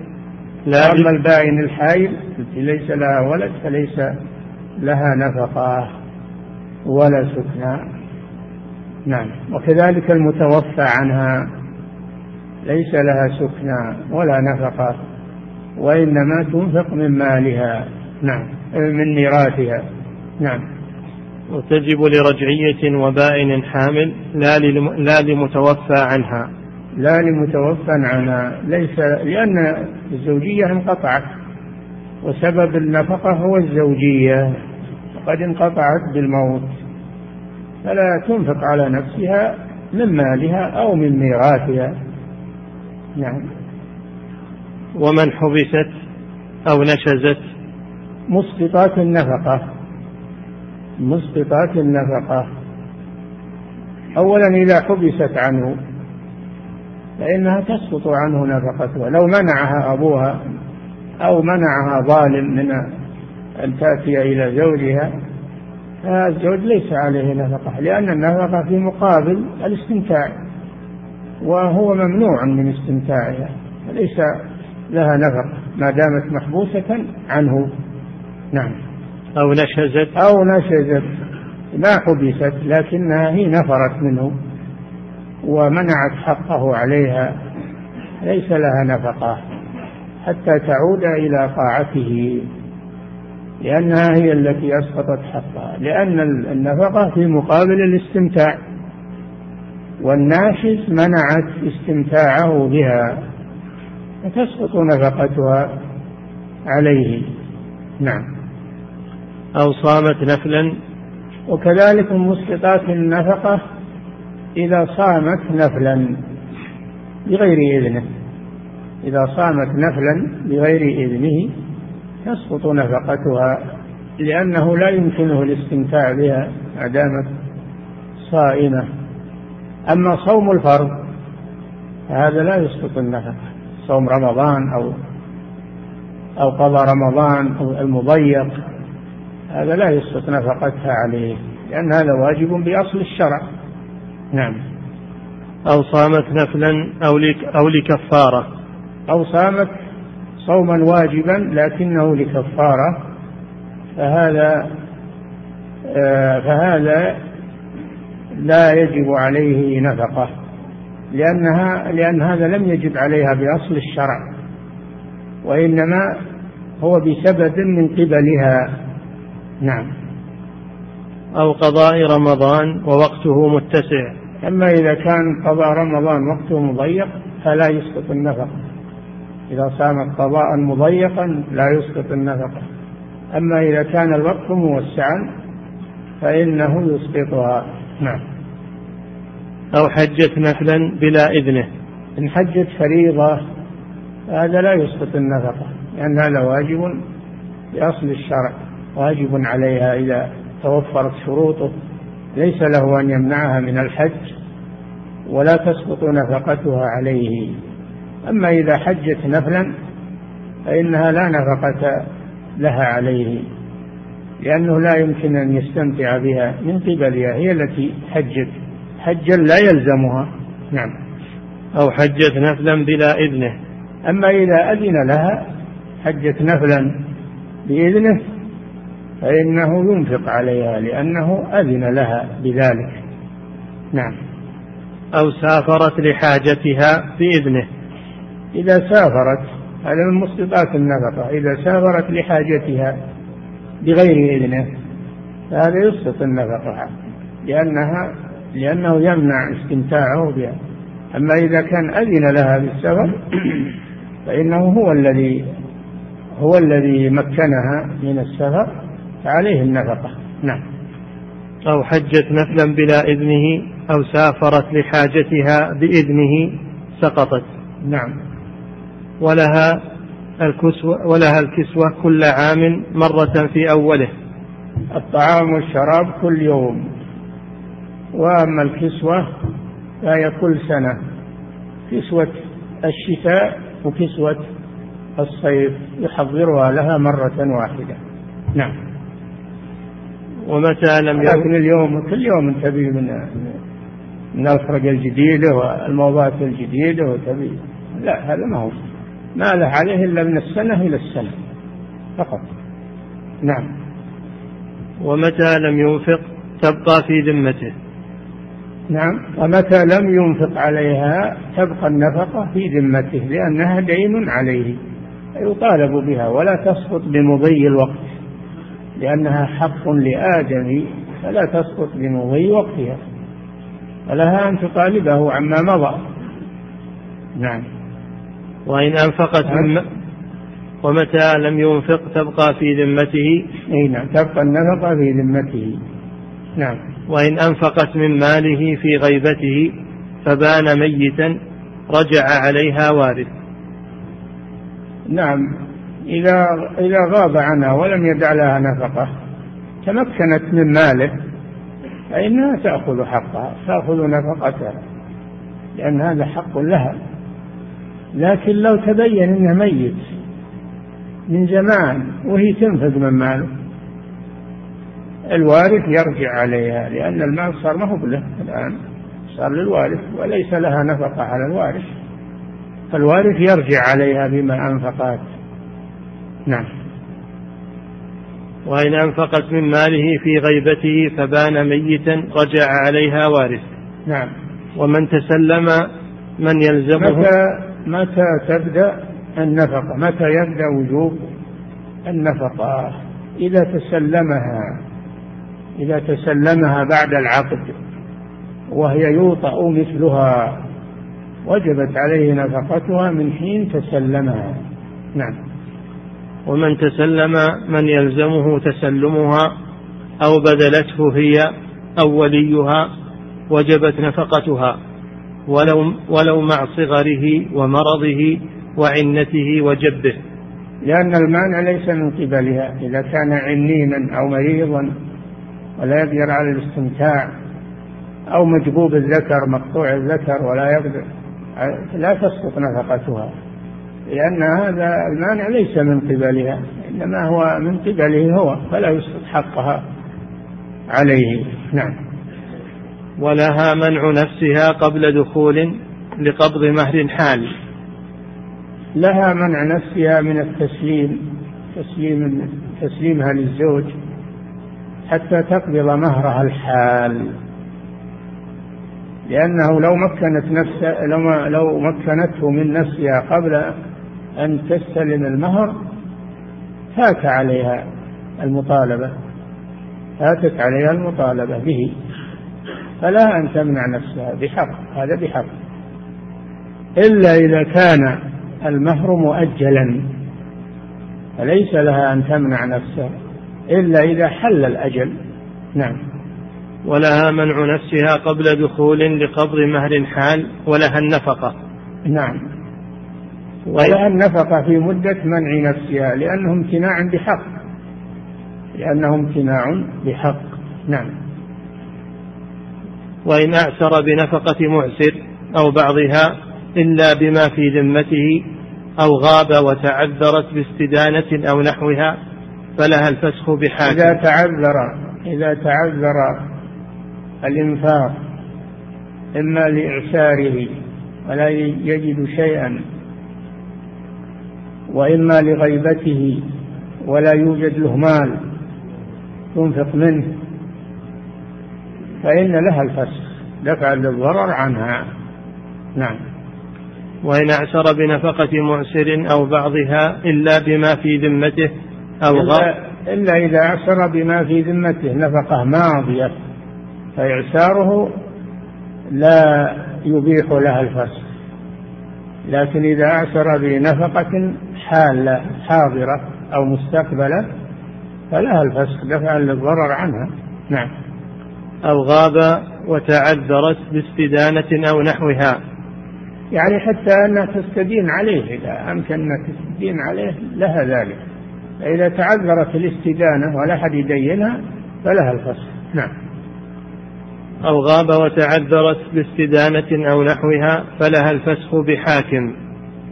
لا، أما البائن الحائل التي ليس لها ولد فليس لها نفقة ولا سكنى. نعم. وكذلك المتوفى عنها ليس لها سكنى ولا نفقة، وإنما تنفق من مالها. نعم، من ميراثها. نعم. وتجب لرجعية وبائن حامل لا لا لمتوفى عنها، لا لمتوفى عنها، ليس، لأن الزوجية انقطعت، وسبب النفقة هو الزوجية، قد انقطعت بالموت، فلا تنفق على نفسها من مالها أو من ميراثها. نعم. ومن حبست أو نشزت، مسقطات النفقة، مسقطات النفقة. أولا إذا حبست عنه فإنها تسقط عنه نفقتها، لو منعها أبوها أو منعها ظالم من أن تأتي إلى زوجها فالزوج ليس عليه نفقة، لأن النفقة في مقابل الاستمتاع، وهو ممنوع من استمتاعها، فليس لها نفقة ما دامت محبوسة عنه. نعم. أو نشزت، أو نشزت ما حبست لكنها هي نفرت منه ومنعت حقه عليها، ليس لها نفقة حتى تعود إلى طاعته، لأنها هي التي أسقطت حقها، لأن النفقة في مقابل الاستمتاع، والناشز منعت استمتاعه بها فتسقط نفقتها عليه. نعم. أو صامت نفلا، وكذلك مسقطات النفقة إذا صامت نفلا بغير إذنه، إذا صامت نفلا بغير إذنه تسقط نفقتها، لأنه لا يمكنه الاستمتاع بها ما دامت صائمة. أما صوم الفرض هذا لا يسقط النفقة، صوم رمضان أو أو قضاء رمضان أو المضيق، هذا لا يسقط نفقتها عليه لأن هذا واجب بأصل الشرع. نعم. أو صامت نفلا أو لك أو لكفارة، أو صامت صوما واجبا لكنه لكفارة، فهذا آه فهذا لا يجب عليه نفقة، لأنها لأن هذا لم يجب عليها بأصل الشرع، وإنما هو بسبب من قبلها. نعم. أو قضاء رمضان ووقته متسع، أما إذا كان قضاء رمضان وقته مضيق فلا يسقط النفقة، إذا صامت قضاء مضيقا لا يسقط النفقة، أما إذا كان الوقت موسعا فإنه يسقطها. نعم. أو حجت نفلا بلا إذنه، إن حجت فريضة هذا لا يسقط النفقة لأن هذا واجب بأصل الشرع، واجب عليها إذا توفرت شروطه، ليس له أن يمنعها من الحج ولا تسقط نفقتها عليه. أما إذا حجت نفلا فإنها لا نفقة لها عليه لأنه لا يمكن أن يستمتع بها من قبلها، هي التي حجت حجا لا يلزمها. نعم. أو حجت نفلا بلا إذنه، أما إذا أذن لها حجت نفلا بإذنه فإنه ينفق عليها لأنه أذن لها بذلك. نعم. أو سافرت لحاجتها بإذنه، إذا سافرت هذا من مسقطات النفقة، إذا سافرت لحاجتها بغير إذنه فهذا يسقط النفقة لأنها لأنه يمنع استمتاعه بها، أما إذا كان أذن لها بالسفر فإنه هو الذي هو الذي مكنها من السفر فعليه النفقة. نعم. أو حجت نفلا بلا إذنه أو سافرت لحاجتها بإذنه سقطت. نعم. ولها الكسوة ولها الكسوة كل عام مرة في أوله، الطعام والشراب كل يوم، وأما الكسوة فهي كل سنة، كسوة الشتاء وكسوة الصيف يحضرها لها مرة واحدة. نعم. ومتى لم يكن اليوم كل يوم تبي من من الفرق الجديدة والموضات الجديدة وتبي، لا هذا ما هو ما له عليه إلا من السنة إلى السنة فقط. نعم. ومتى لم ينفق تبقى في ذمته. نعم. ومتى لم ينفق عليها تبقى النفقة في ذمته لأنها دين عليه يطالب بها، ولا تسقط بمضي الوقت لأنها حق لآدم فلا تسقط بمضي وقتها، فلها أن تطالبه عما مضى. نعم. وإن أنفقت مما ومتى لم ينفق تبقى في ذمته. نعم. تبقى النفقة في ذمته. نعم. وإن أنفقت من ماله في غيبته فبان ميتا رجع عليها وارث. نعم. إذا إذا غاب عنها ولم يدع لها نفقة تمكنت من ماله فإنها تأخذ حقها، تأخذ نفقتها لأن هذا حق لها، لكن لو تبين أنه ميت من زمان وهي تنفذ من ماله الوارث يرجع عليها لأن المال صار ما هو له الآن، صار للوارث وليس لها نفقة على الوارث، فالوارث يرجع عليها بما أنفقت. نعم. وإن أنفقت من ماله في غيبته فبان ميتا رجع عليها وارث. نعم. ومن تسلم من يلزمه. متى, متى تبدأ النفقة؟ متى يبدأ وجوب النفقة؟ إذا تسلمها إذا تسلمها بعد العقد وهي يوطأ مثلها وجبت عليه نفقتها من حين تسلمها. نعم. ومن تسلم من يلزمه تسلمها أو بذلته هي أو وليها وجبت نفقتها ولو, ولو مع صغره ومرضه وعنته وجبه، لأن المانع ليس من قبلها، إذا كان عنينا أو مريضا ولا يقدر على الاستمتاع أو مجبوب الذكر مقطوع الذكر ولا يقدر لا تسقط نفقتها، لأن هذا المانع ليس من قبلها، إنما هو من قبله هو، فلا يسقط حقها عليه. نعم. ولها منع نفسها قبل دخول لقبض مهر حال. لها منع نفسها من التسليم، تسليم تسليمها للزوج حتى تقبض مهرها الحال، لأنه لو مكنت نفسه لو, لو مكنته من نفسها قبل أن تستلم المهر فات عليها المطالبة، فاتت عليها المطالبة به، فلا أن تمنع نفسها بحق، هذا بحق، إلا إذا كان المهر مؤجلا فليس لها أن تمنع نفسها إلا إذا حل الأجل. نعم. ولها منع نفسها قبل دخول لقبض مهر حال ولها النفقة. نعم. ولها النفقة في مدة منع نفسها، لأنه امتناع بحق، لأنه امتناع بحق. نعم. وإن أعسر بنفقة معسر أو بعضها إلا بما في ذمته أو غاب وتعذرت باستدانة أو نحوها فلها الفسخ بحاجة. إذا تعذر إذا تعذر الإنفاق إما لإعساره ولا يجد شيئا، وإما لغيبته ولا يوجد له مال تنفق منه، فإن لها الفسخ دفعا للضرر عنها. نعم. وإن أعسر بنفقة معسر أو بعضها إلا بما في ذمته أو غاب، إلا إذا أعسر بما في ذمته نفقة ماضية فإعساره لا يبيح لها الفسخ، لكن إذا أعسر بنفقة حالة حاضرة أو مستقبلة فلها الفسخ دفعا للضرر عنها. نعم. أو غاب وتعذرت باستدانة أو نحوها، يعني حتى أنها تستدين عليه، إذا أمكن أن تستدين عليه لها ذلك، فإذا تعذرت الاستدانة ولا أحد يدينها فلها الفسخ. نعم. أو غاب وتعذرت باستدانة أو نحوها فلها الفسخ بحاكم،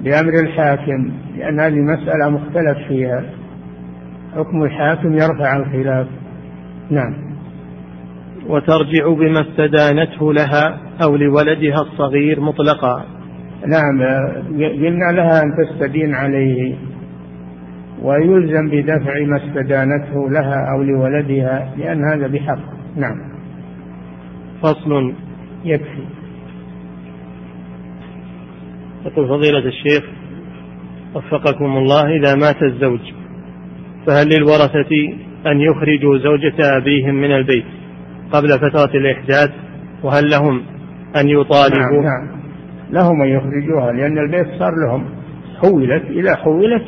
بأمر الحاكم، لأن هذه مسألة مختلف فيها، حكم الحاكم يرفع الخلاف. نعم. وترجع بما استدانته لها أو لولدها الصغير مطلقا. نعم. قلنا لها أن تستدين عليه، ويلزم بدفع ما استدانته لها أو لولدها، لأن هذا بحق. نعم. فصل. يكفي. يقول فضيلة الشيخ وفقكم الله، إذا مات الزوج فهل للورثة أن يخرجوا زوجة أبيهم من البيت قبل فترة الإحداث، وهل لهم أن يطالبوا؟ نعم, نعم لهم أن يخرجوها، لأن البيت صار لهم، حولت إلى حولت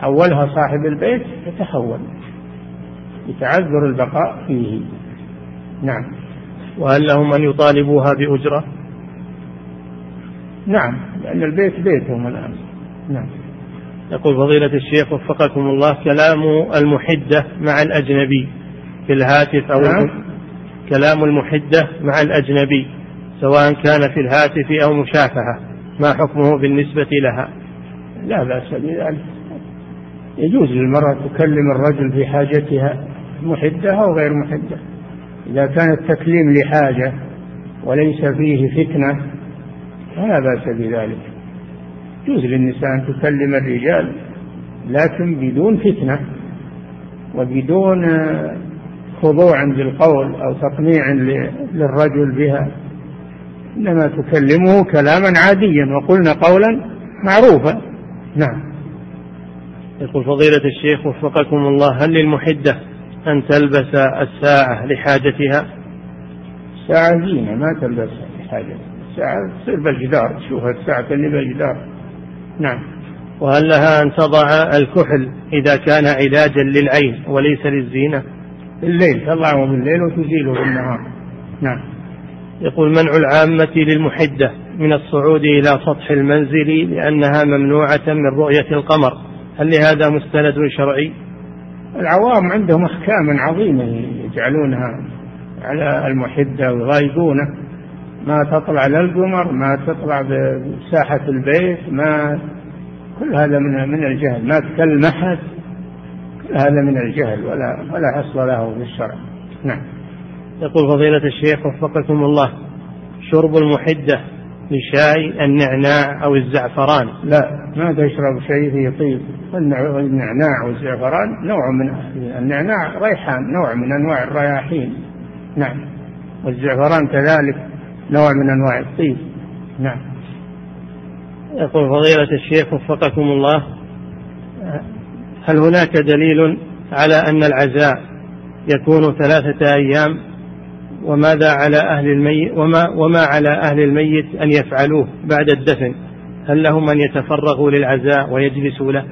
حولها صاحب البيت فتحول يتعذر البقاء فيه. نعم. وهل لهم أن يطالبوها بأجرة؟ نعم، لأن البيت بيتهم الآن. نعم. يقول فضيلة الشيخ وفقكم الله، كلام المحدة مع الأجنبي في الهاتف أو نعم. كلام المحدة مع الأجنبي سواء كان في الهاتف أو مشافهة، ما حكمه بالنسبة لها؟ لا بأس بذلك، يجوز للمرأة تكلم الرجل في حاجتها محدة أو غير محدة، إذا كان التكليم لحاجة وليس فيه فتنة فلا بأس بذلك. يجوز للنساء أن تكلم الرجال لكن بدون فتنة وبدون خضوع بالقول أو تقنيع للرجل بها، إنما تكلمه كلاما عاديا وقلنا قولا معروفا. نعم. يقول فضيلة الشيخ وفقكم الله، هل للمحدة أن تلبس الساعة لحاجتها؟ الساعة زينة، ما تلبسها لحاجتها، الساعة تصير بالجدار، تشوفها الساعة اللي بالجدار. نعم. وهل لها أن تضع الكحل إذا كان علاجا للعين وليس للزينة؟ بالليل تضعه بالليل وتزيله بالنهار. نعم. يقول منع العامة للمحدة من الصعود إلى سطح المنزل لأنها ممنوعة من رؤية القمر، هل لهذا مستند شرعي؟ العوام عندهم أحكام عظيمة يجعلونها على المحدة ويضايقونه، ما تطلع للقمر، ما تطلع بساحة البيت، ما كل هذا من من الجهل، ما تكلم أحد، كل هذا من الجهل ولا ولا أصل له في الشرع. نعم. يقول فضيلة الشيخ وفقكم الله، شرب المحدة لشاي النعناع أو الزعفران؟ لا، ما تشرب شيء فيه طيب. النعناع والزعفران نوع من النعناع ريحان، نوع من أنواع الرياحين. نعم. والزعفران كذلك نوع من أنواع الطيب. نعم. يقول فضيلة الشيخ وفقكم الله، هل هناك دليل على أن العزاء يكون ثلاثة أيام؟ وماذا على أهل الميت وما وما على أهل الميت أن يفعلوه بعد الدفن؟ هل لهم أن يتفرغوا للعزاء ويجلسوا له؟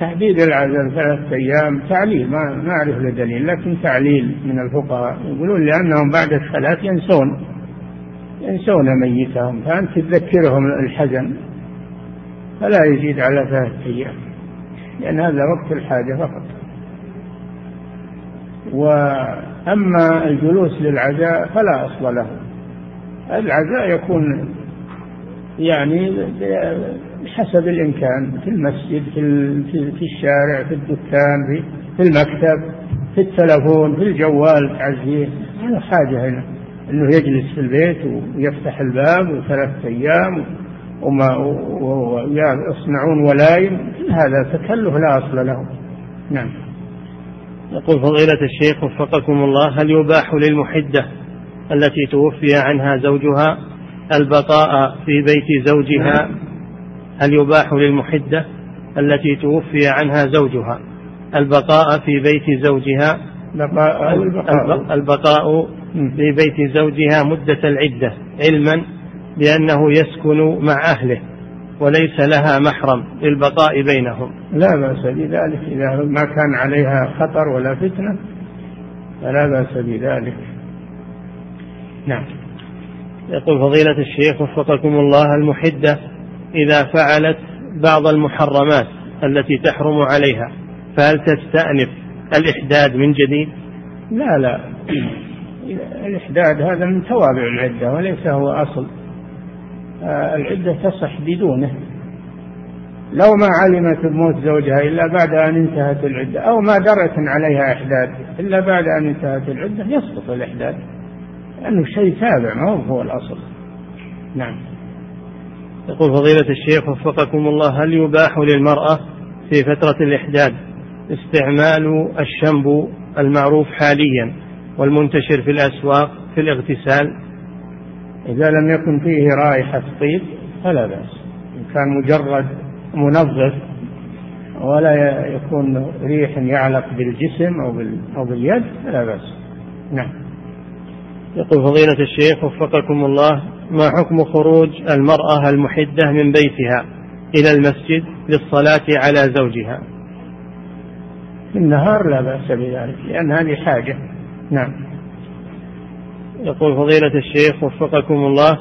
تعليل العزاء ثلاثة أيام تعليل، ما أعرف لدليل، لكن تعليل من الفقهاء يقولون لأنهم بعد الثلاث ينسون ينسون ميتهم، فأنت تذكرهم الحزن فلا يزيد على ثلاثة أيام، لأن هذا وقت الحاجة فقط. وأما الجلوس للعزاء فلا أصل له. العزاء يكون يعني حسب الإمكان، في المسجد، في الشارع، في الدكان، في المكتب، في التلفون، في الجوال تعزيه. هذا حاجة هنا أنه يجلس في البيت ويفتح الباب وثلاثة أيام ويصنعون ولايم، هذا تكلف لا أصل له. نعم. يقول فضيلة الشيخ وفقكم الله، هل يباح للمحدة التي توفي عنها زوجها البقاء في بيت زوجها؟ هل يباح للمحدة التي توفي عنها زوجها البقاء في بيت زوجها البقاء, البقاء في بيت زوجها مدة العدة، علما بأنه يسكن مع أهله وليس لها محرم للبقاء بينهم؟ لا بأس بذلك إذا ما كان عليها خطر ولا فتنة، فلا بأس بذلك. نعم. يقول فضيلة الشيخ وفقكم الله، المحدة إذا فعلت بعض المحرمات التي تحرم عليها فهل تستأنف الإحداد من جديد؟ لا لا، الإحداد هذا من توابع العدة وليس هو أصل العدة، تصح بدونه لو ما علمت بموت زوجها إلا بعد أن انتهت العدة، أو ما درت عليها إحداث إلا بعد أن انتهت العدة، يسقط الإحداث لأنه شيء تابع ما هو الأصل. نعم. يقول فضيلة الشيخ وفقكم الله، هل يباح للمرأة في فترة الإحداد استعمال الشامبو المعروف حاليا والمنتشر في الأسواق في الاغتسال إذا لم يكن فيه رائحة طيب؟ فلا بأس، إن كان مجرد منظف ولا يكون ريح يعلق بالجسم أو باليد فلا بأس. نعم. يقول فضيلة الشيخ وفقكم الله، ما حكم خروج المرأة المحدة من بيتها إلى المسجد للصلاة على زوجها؟ في النهار لا بأس بذلك لأن هذه حاجة. نعم. يقول فضيلة الشيخ وفقكم الله،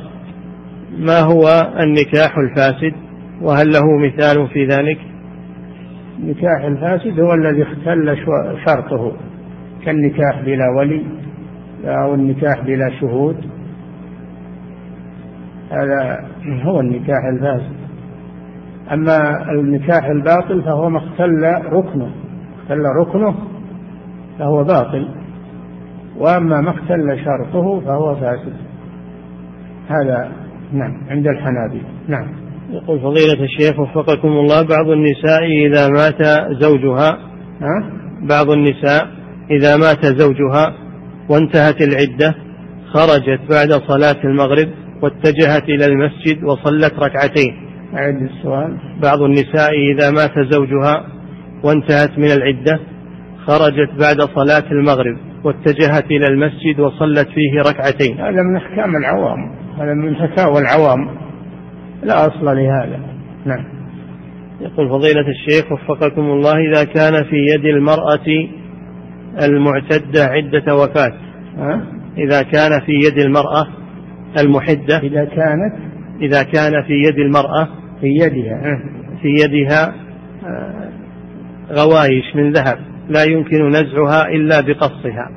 ما هو النكاح الفاسد وهل له مثال في ذلك؟ النكاح الفاسد هو الذي اختل شرطه، كالنكاح بلا ولي أو النكاح بلا شهود، هذا هو النكاح الفاسد. أما النكاح الباطل فهو ما اختل ركنه اختل ركنه فهو باطل، وأما ما اختل شرطه فهو فاسد، هذا نعم عند الحنابلة. نعم. يقول فضيلة الشيخ وفقكم الله، بعض النساء إذا مات زوجها ها؟ بعض النساء إذا مات زوجها وانتهت العدة خرجت بعد صلاة المغرب واتجهت إلى المسجد وصلت ركعتين. أعد السؤال. بعض النساء إذا مات زوجها وانتهت من العدة خرجت بعد صلاة المغرب واتجهت إلى المسجد وصلت فيه ركعتين. هذا من أحكام العوام، هذا من فتاوى العوام، لا أصل لهذا. نعم. يقول فضيلة الشيخ وفقكم الله، إذا كان في يد المرأة المعتدة عدة وفاة أه؟ إذا كان في يد المرأة المحدة إذا كانت إذا كان في يد المرأة في يدها أه؟ في يدها غوايش من ذهب لا يمكن نزعها إلا بقصها،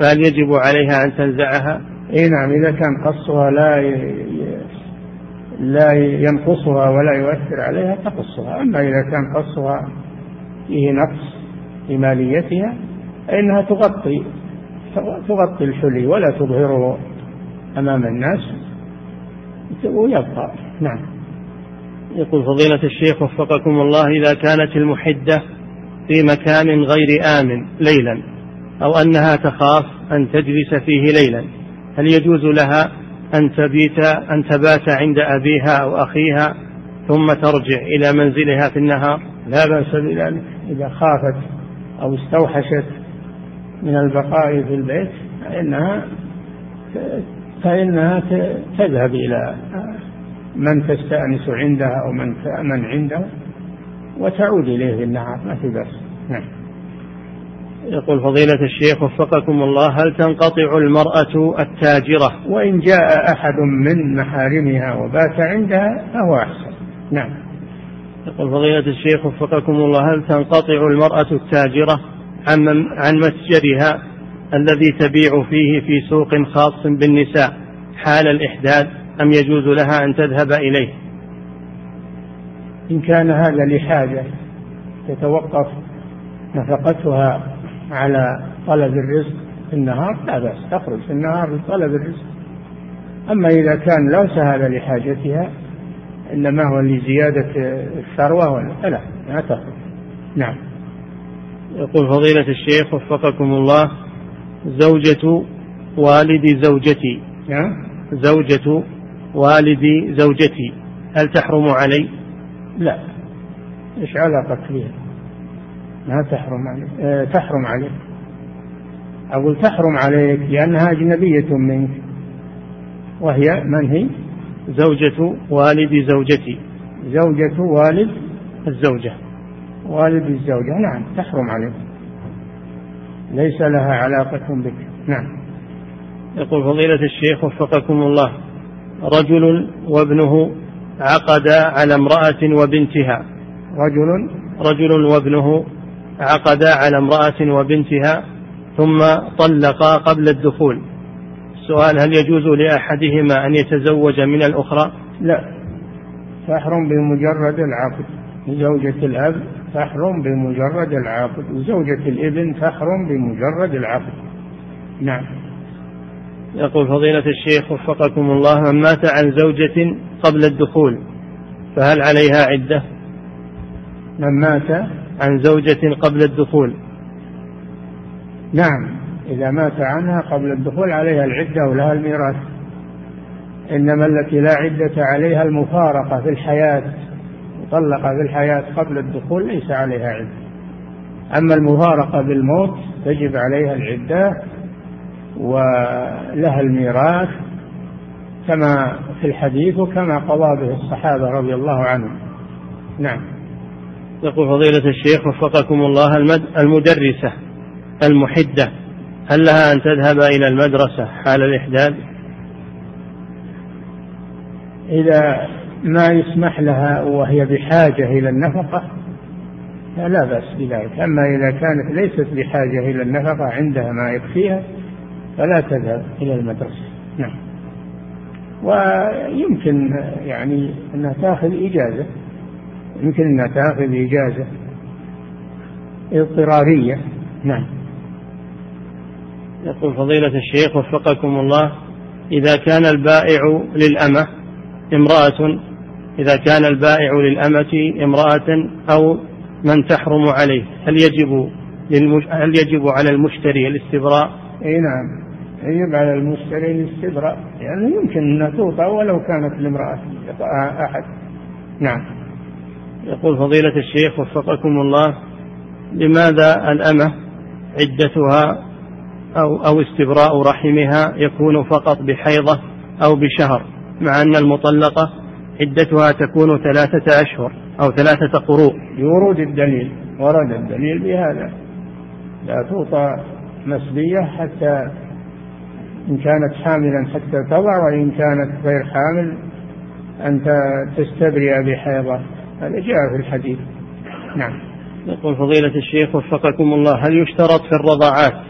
فهل يجب عليها أن تنزعها؟ اي نعم، اذا كان قصها لا لا ينقصها ولا يؤثر عليها تقصها، اما اذا كان قصها فيه نقص في ماليتها فانها تغطي تغطي الحلي ولا تظهره امام الناس ويبقى. نعم. يقول فضيلة الشيخ وفقكم الله، اذا كانت المحدة في مكان غير آمن ليلا أو أنها تخاف أن تجلس فيه ليلا، هل يجوز لها أن تبيت أن تبات عند أبيها أو أخيها ثم ترجع إلى منزلها في النهار؟ لا بأس بذلك إذا خافت أو استوحشت من البقاء في البيت، فإنها فإنها تذهب إلى من تستأنس عندها أو من تأمن عنده وتعود إليه في النهار، ما في بأس. نعم. يقول فضيلة الشيخ وفقكم الله، هل تنقطع المرأة التاجرة وإن جاء أحد من محارمها وبات عندها فهو أحسن؟ نعم. يقول فضيلة الشيخ وفقكم الله، هل تنقطع المرأة التاجرة عن عن مسجدها الذي تبيع فيه في سوق خاص بالنساء حال الإحداث، أم يجوز لها أن تذهب إليه؟ إن كان هذا لحاجة تتوقف نفقتها على طلب الرزق في النهار لا بأس، تخرج في النهار لطلب الرزق. أما إذا كان ليس هذا لحاجتها إنما هو لزيادة الثروة فلا لا تخرج. نعم. يقول فضيلة الشيخ وفقكم الله، زوجة والد زوجتي زوجة والد زوجتي هل تحرم علي؟ لا، إيش علاقة فيها؟ ما تحرم عليك. أه تحرم عليك، أقول تحرم عليك لأنها أجنبية منك، وهي من هي؟ زوجة والد زوجتي زوجة والد الزوجة والد الزوجة. نعم تحرم عليك، ليس لها علاقة بك. نعم. يقول فضيلة الشيخ وفقكم الله، رجل وابنه عقد على امرأة وبنتها رجل رجل وابنه عقد على امرأة وبنتها ثم طلقا قبل الدخول. السؤال، هل يجوز لأحدهما أن يتزوج من الأخرى؟ لا، تحرم بمجرد العقد. زوجة الأب تحرم بمجرد العقد، وزوجة الابن تحرم بمجرد العقد. نعم. يقول فضيلة الشيخ وفقكم الله، من مات عن زوجة قبل الدخول فهل عليها عدة؟ من مات عن زوجة قبل الدخول. نعم، إذا مات عنها قبل الدخول عليها العدة ولها الميراث، إنما التي لا عدة عليها المفارقة في الحياة، مطلقة في الحياة قبل الدخول ليس عليها عدة. أما المفارقة بالموت تجب عليها العدة ولها الميراث كما في الحديث وكما قضى به الصحابة رضي الله عنهم. نعم. يقول فضيلة الشيخ وفقكم الله، المدرسة المحدة هل لها أن تذهب إلى المدرسة حال الإحداث؟ إذا ما يسمح لها وهي بحاجة إلى النفقة فلا بأس بذلك، أما إذا كانت ليست بحاجة إلى النفقة عندها ما يكفيها فلا تذهب إلى المدرسة. نعم. ويمكن يعني أنها تأخذ إجازة، يمكن أنها تأخذ إجازة اضطرارية. نعم. يقول فضيلة الشيخ وفقكم الله، إذا كان البائع للأمة امرأة إذا كان البائع للأمة امرأة أو من تحرم عليه، هل يجب هل يجب على المشتري الاستبراء؟ أي نعم، يجب على المشتري الاستبراء، يعني يمكن أن توطأ ولو كانت الامرأة أحد. نعم. يقول فضيلة الشيخ وفقكم الله، لماذا الأمة عدتها أو, أو استبراء رحمها يكون فقط بحيضة أو بشهر، مع أن المطلقة عدتها تكون ثلاثة أشهر أو ثلاثة قروء؟ ورود الدليل ورد الدليل بهذا، لا توطأ مسبية حتى إن كانت حاملا حتى تضع، وإن كانت غير حامل أن تستبرئ بحيضة، هذا جاء في الحديث. نعم. يقول فضيلة الشيخ وفقكم الله، هل يشترط في الرضاعات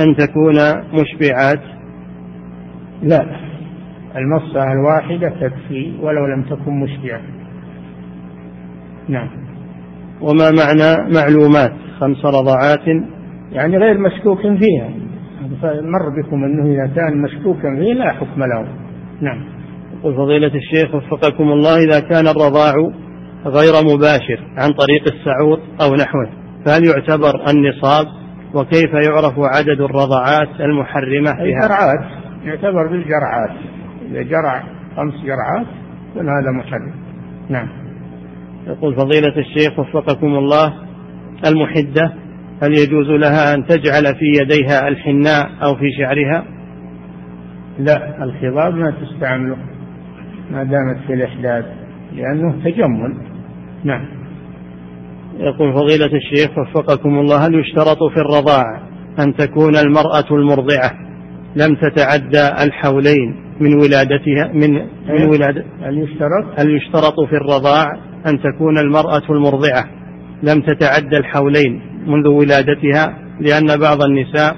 أن تكون مشبعات؟ لا، المصة الواحدة تكفي ولو لم تكن مشبعة. نعم. وما معنى معلومات خمس رضعات؟ يعني غير مشكوك فيها، مر بكم أنه إذا كان مشكوكا فيه لا حكم له. نعم. وفضيلة الشيخ وفقكم الله، إذا كان الرضاع غير مباشر عن طريق السعوط أو نحوه فهل يعتبر النصاب؟ وكيف يعرف عدد الرضعات المحرمة فيها؟ الجرعات، يعتبر بالجرعات، إذا جرع خمس جرعات فهذا محرم. نعم. يقول فضيلة الشيخ وفقكم الله، المحدة هل يجوز لها أن تجعل في يديها الحناء أو في شعرها؟ لا، الخضاب ما تستعمله ما دامت في الإحداد لأنه تجمل. نعم. يقول فضيلة الشيخ وفقكم الله، هل يشترط في الرضاعة أن تكون المرأة المرضعة لم تتعدى الحولين من ولادتها من من ولادة هل يشترط هل يشترط في الرضاعة أن تكون المرأة المرضعة لم تتعدى الحولين منذ ولادتها، لأن بعض النساء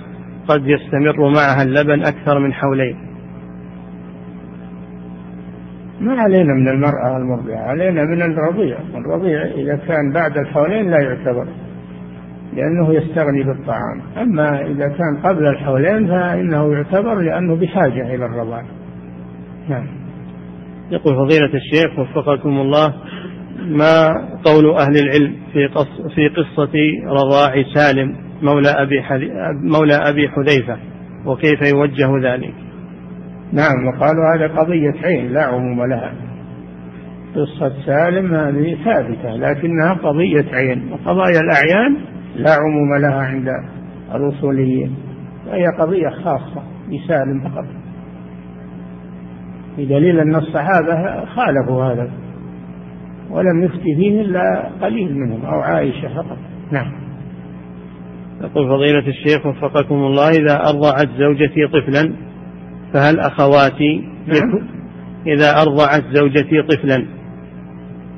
قد يستمر معها اللبن أكثر من حولين؟ ما علينا من المرأة المرضعة، علينا من الرضيع. الرضيع إذا كان بعد الحولين لا يعتبر لأنه يستغني بالطعام، أما إذا كان قبل الحولين فإنه يعتبر لأنه بحاجة إلى الرضاعة. نعم. يقول فضيلة الشيخ وفقكم الله، ما قول أهل العلم في قص في قصة رضاع سالم مولى أبي حلي... مولى أبي حذيفة، وكيف يوجه ذلك؟ نعم، وقالوا هذا قضية عين لا عموم لها. قصة سالم هذه ثابتة لكنها قضية عين، وقضايا الأعيان لا عموم لها عند الأصوليين، وهي قضية خاصة بسالم فقط، بدليل أن الصحابة خالفوا هذا ولم يفتي فيه إلا قليل منهم أو عائشة فقط. نعم. يقول فضيلة الشيخ وفقكم الله، إذا أرضعت زوجتي طفلا فهل أخواتي نعم. إذا أرضعت زوجتي طفلا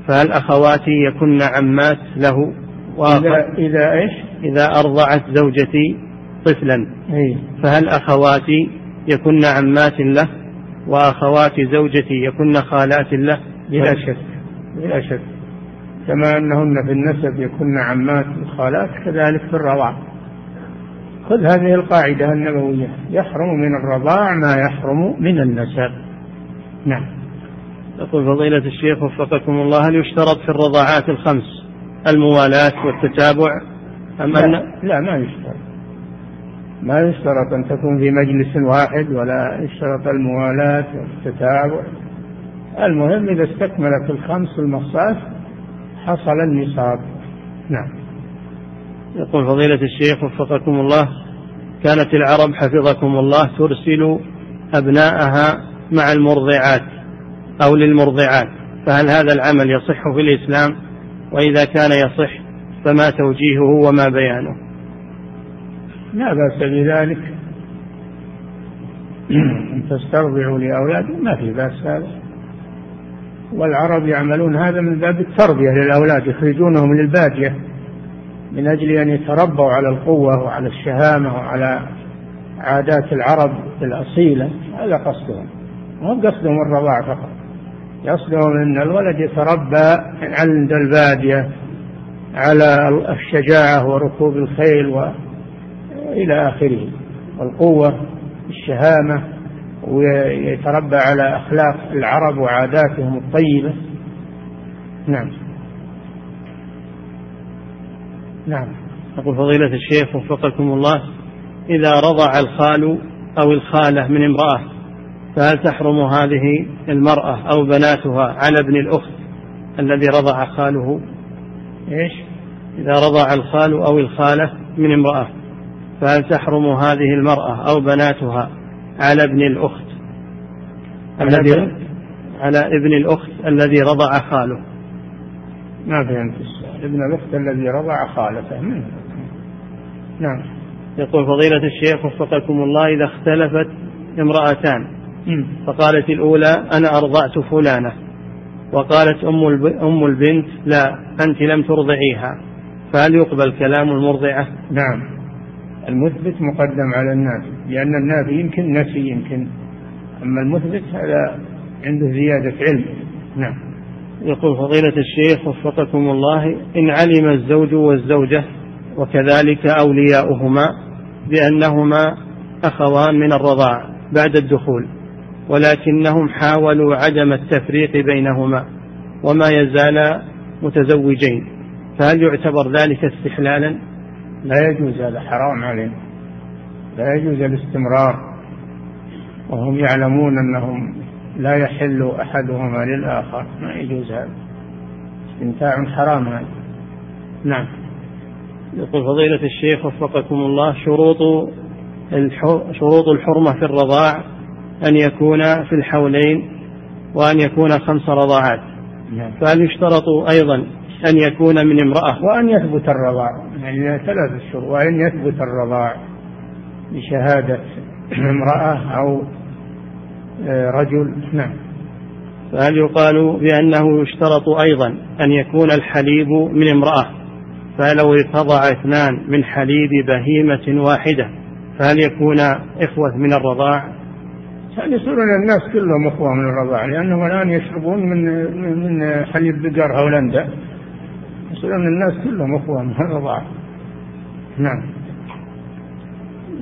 فهل أخواتي يكن عمات له؟ إذا إذا إيش؟ إذا أرضعت زوجتي طفلا أي. فهل أخواتي يكن عمات له، وأخوات زوجتي يكن خالات له؟ بلا شك بلا شك، كما أنهن في النسب يكن عمات وخالات كذلك في الرضاعة. خذ هذه القاعدة النبوية، يحرم من الرضاع ما يحرم من النسب. نعم. يقول فضيلة الشيخ وفقكم الله، هل يشترط في الرضاعات الخمس الموالاة والتتابع أم لا؟ أن... لا، ما يشترط ما يشترط أن تكون في مجلس واحد، ولا يشترط الموالاة والتتابع. المهم إذا استكملت الخمس المصاف حصل النصاب. نعم. يقول فضيلة الشيخ وفقكم الله، كانت العرب حفظكم الله ترسل أبناءها مع المرضعات أو للمرضعات، فهل هذا العمل يصح في الإسلام؟ وإذا كان يصح فما توجيهه وما بيانه؟ لا بأس بذلك، أن تسترضعوا لأولادكم ما في بأس هذا، والعرب يعملون هذا من باب التربية للأولاد، يخرجونهم للبادية من أجل أن يتربوا على القوة وعلى الشهامة وعلى عادات العرب الأصيلة، هذا قصدهم، هم قصدهم الرضاع فقط، يصدهم أن الولد يتربى عند البادية على الشجاعة وركوب الخيل وإلى آخره، والقوة الشهامة، ويتربى على أخلاق العرب وعاداتهم الطيبة. نعم. نعم. يقول فضيلة الشيخ وفقكم الله، إذا رضع الخال أو الخالة من امرأة فهل تحرم هذه المرأة أو بناتها على ابن الأخت الذي رضع خاله؟ إيش؟ إذا رضع الخال أو الخالة من امرأة فهل تحرم هذه المرأة أو بناتها على ابن الأخت الذي على ابن الأخت الذي رضع خاله؟ ما فهمت السؤال. ابن الأخت الذي رضع خالته. نعم. يقول فضيلة الشيخ وفقكم الله، إذا اختلفت امرأتان فقالت الأولى أنا أرضعت فلانة، وقالت أم البنت لا أنت لم ترضعيها، فهل يقبل كلام المرضعة؟ نعم، المثبت مقدم على النافي، لأن النافي يمكن نسي يمكن أما المثبت هذا عنده زيادة علم. نعم. يقول فضيلة الشيخ وفقكم الله، إن علم الزوج والزوجة وكذلك أولياؤهما بأنهما أخوان من الرضاع بعد الدخول، ولكنهم حاولوا عدم التفريق بينهما وما يزال متزوجين، فهل يعتبر ذلك استحلالا؟ لا يجوز، هذا حرام عليهم، لا يجوز الاستمرار وهم يعلمون أنهم لا يحل أحدهما للآخر، ما يجوز هذا، استمتاع حرام هذا. نعم. يقول فضيلة الشيخ وفقكم الله، شروط شروط الحرمة في الرضاع أن يكون في الحولين وأن يكون خمس رضاعات، فهل يشترط أيضا أن يكون من امرأة؟ وأن يثبت الرضاع، يعني ثلاث شروط، وأن يثبت الرضاع بشهادة امرأة أو رجل. نعم. فهل يقال بأنه يشترط أيضا أن يكون الحليب من امرأة، فلو ارتضع اثنان من حليب بهيمة واحدة فهل يكون إخوة من الرضاع؟ هل يصيرون الناس كلهم إخوة من الرضاع، لأنهم الآن يشربون من من حليب بقر هولندا، يصيرون الناس كلهم إخوة من الرضاع. نعم.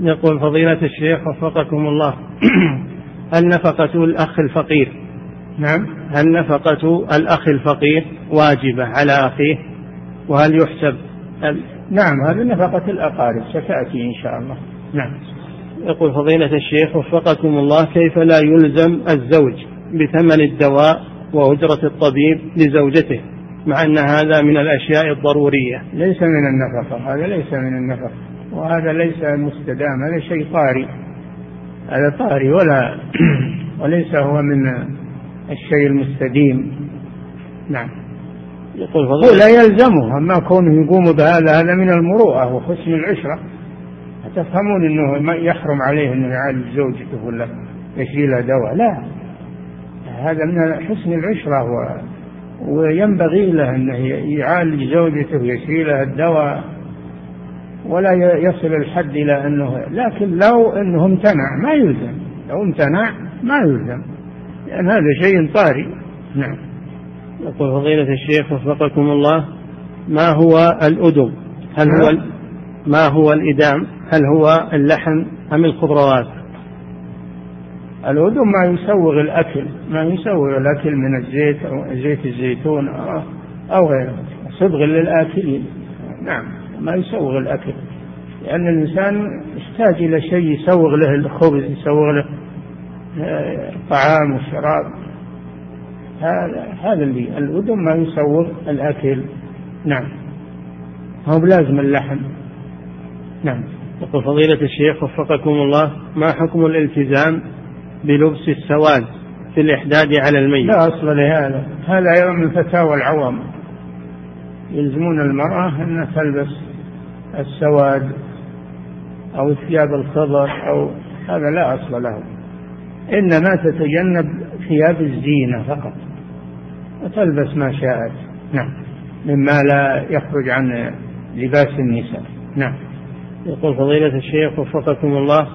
يقول فضيلة الشيخ وفقكم الله، هل نفقة الأخ الفقير نعم هل نفقة الأخ الفقير واجبة على أخيه، وهل يحسب ال... نعم هذه نفقة الأقارب ستأتي إن شاء الله. نعم. يقول فضيلة الشيخ وفقكم الله، كيف لا يلزم الزوج بثمن الدواء وأجرة الطبيب لزوجته مع أن هذا من الأشياء الضرورية؟ ليس من النفقة، هذا ليس من النفقة، وهذا ليس مستدام، هذا شيء طارئ، هذا طارئ ولا وليس هو من الشيء المستديم. نعم. يقول فضيلة لا يلزمه، أما كونه يقوم بهذا هذا من المروءة وحسن العشرة. تفهمون أنه ما يحرم عليه أنه يعالج زوجته ولا يشري لها دواء، لا، هذا من حسن العشرة، و... وينبغي له أنه يعالج زوجته ويشري لها الدواء ولا يصل الحد إلى أنه، لكن لو أنه امتنع ما يلزم، لو امتنع ما يلزم، لأن هذا شيء طارئ. نعم. يقول فضيلة الشيخ وفقكم الله، ما هو الأدم؟ هل هو ال... ما هو الإدام؟ هل هو اللحم أم الخضروات؟ الأدم ما يسوغ الأكل، ما يسوغ الأكل من الزيت أو زيت الزيتون أو غيره، صبغ للآكلين. نعم، ما يسوغ الأكل، لأن الإنسان يحتاج إلى شيء يسوغ له الخبز، يسوغ له طعام وشراب، هذا اللي الأدم ما يسوغ الأكل. نعم، هو بلازم اللحم. نعم. يقول فضيلة الشيخ وفقكم الله، ما حكم الالتزام بلبس السواد في الإحداد على الميت؟ لا أصل لهذا، هذا يوم من فتاوى العوام، يلزمون المرأة أن تلبس السواد أو الثياب الخضر أو هذا، لا أصل له، إنما تتجنب ثياب الزينة فقط وتلبس ما شاءت. نعم، مما لا يخرج عن لباس النساء. نعم. يقول فضيلة الشيخ وفقكم الله،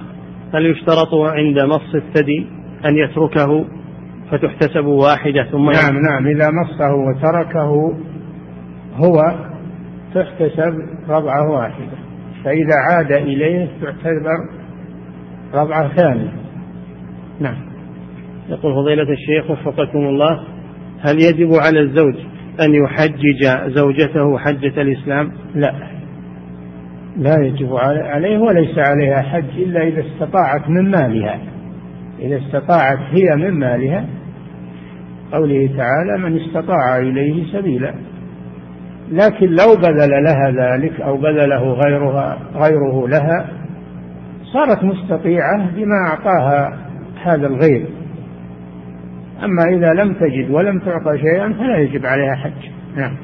هل يشترط عند مص الثدي أن يتركه فتحتسب واحدة ثم؟ نعم نعم إذا مصه وتركه هو تحتسب ربعة واحدة، فإذا عاد إليه تعتبر ربعة ثانية. نعم. يقول فضيلة الشيخ وفقكم الله، هل يجب على الزوج أن يحجج زوجته حجة الإسلام؟ لا، لا يجب عليه وليس عليها حج إلا إذا استطاعت من مالها، إذا استطاعت هي من مالها، قوله تعالى من استطاع إليه سبيلا، لكن لو بذل لها ذلك أو بذله غيرها غيره لها صارت مستطيعة بما أعطاها هذا الغير، أما إذا لم تجد ولم تعطى شيئا فلا يجب عليها حج. نعم.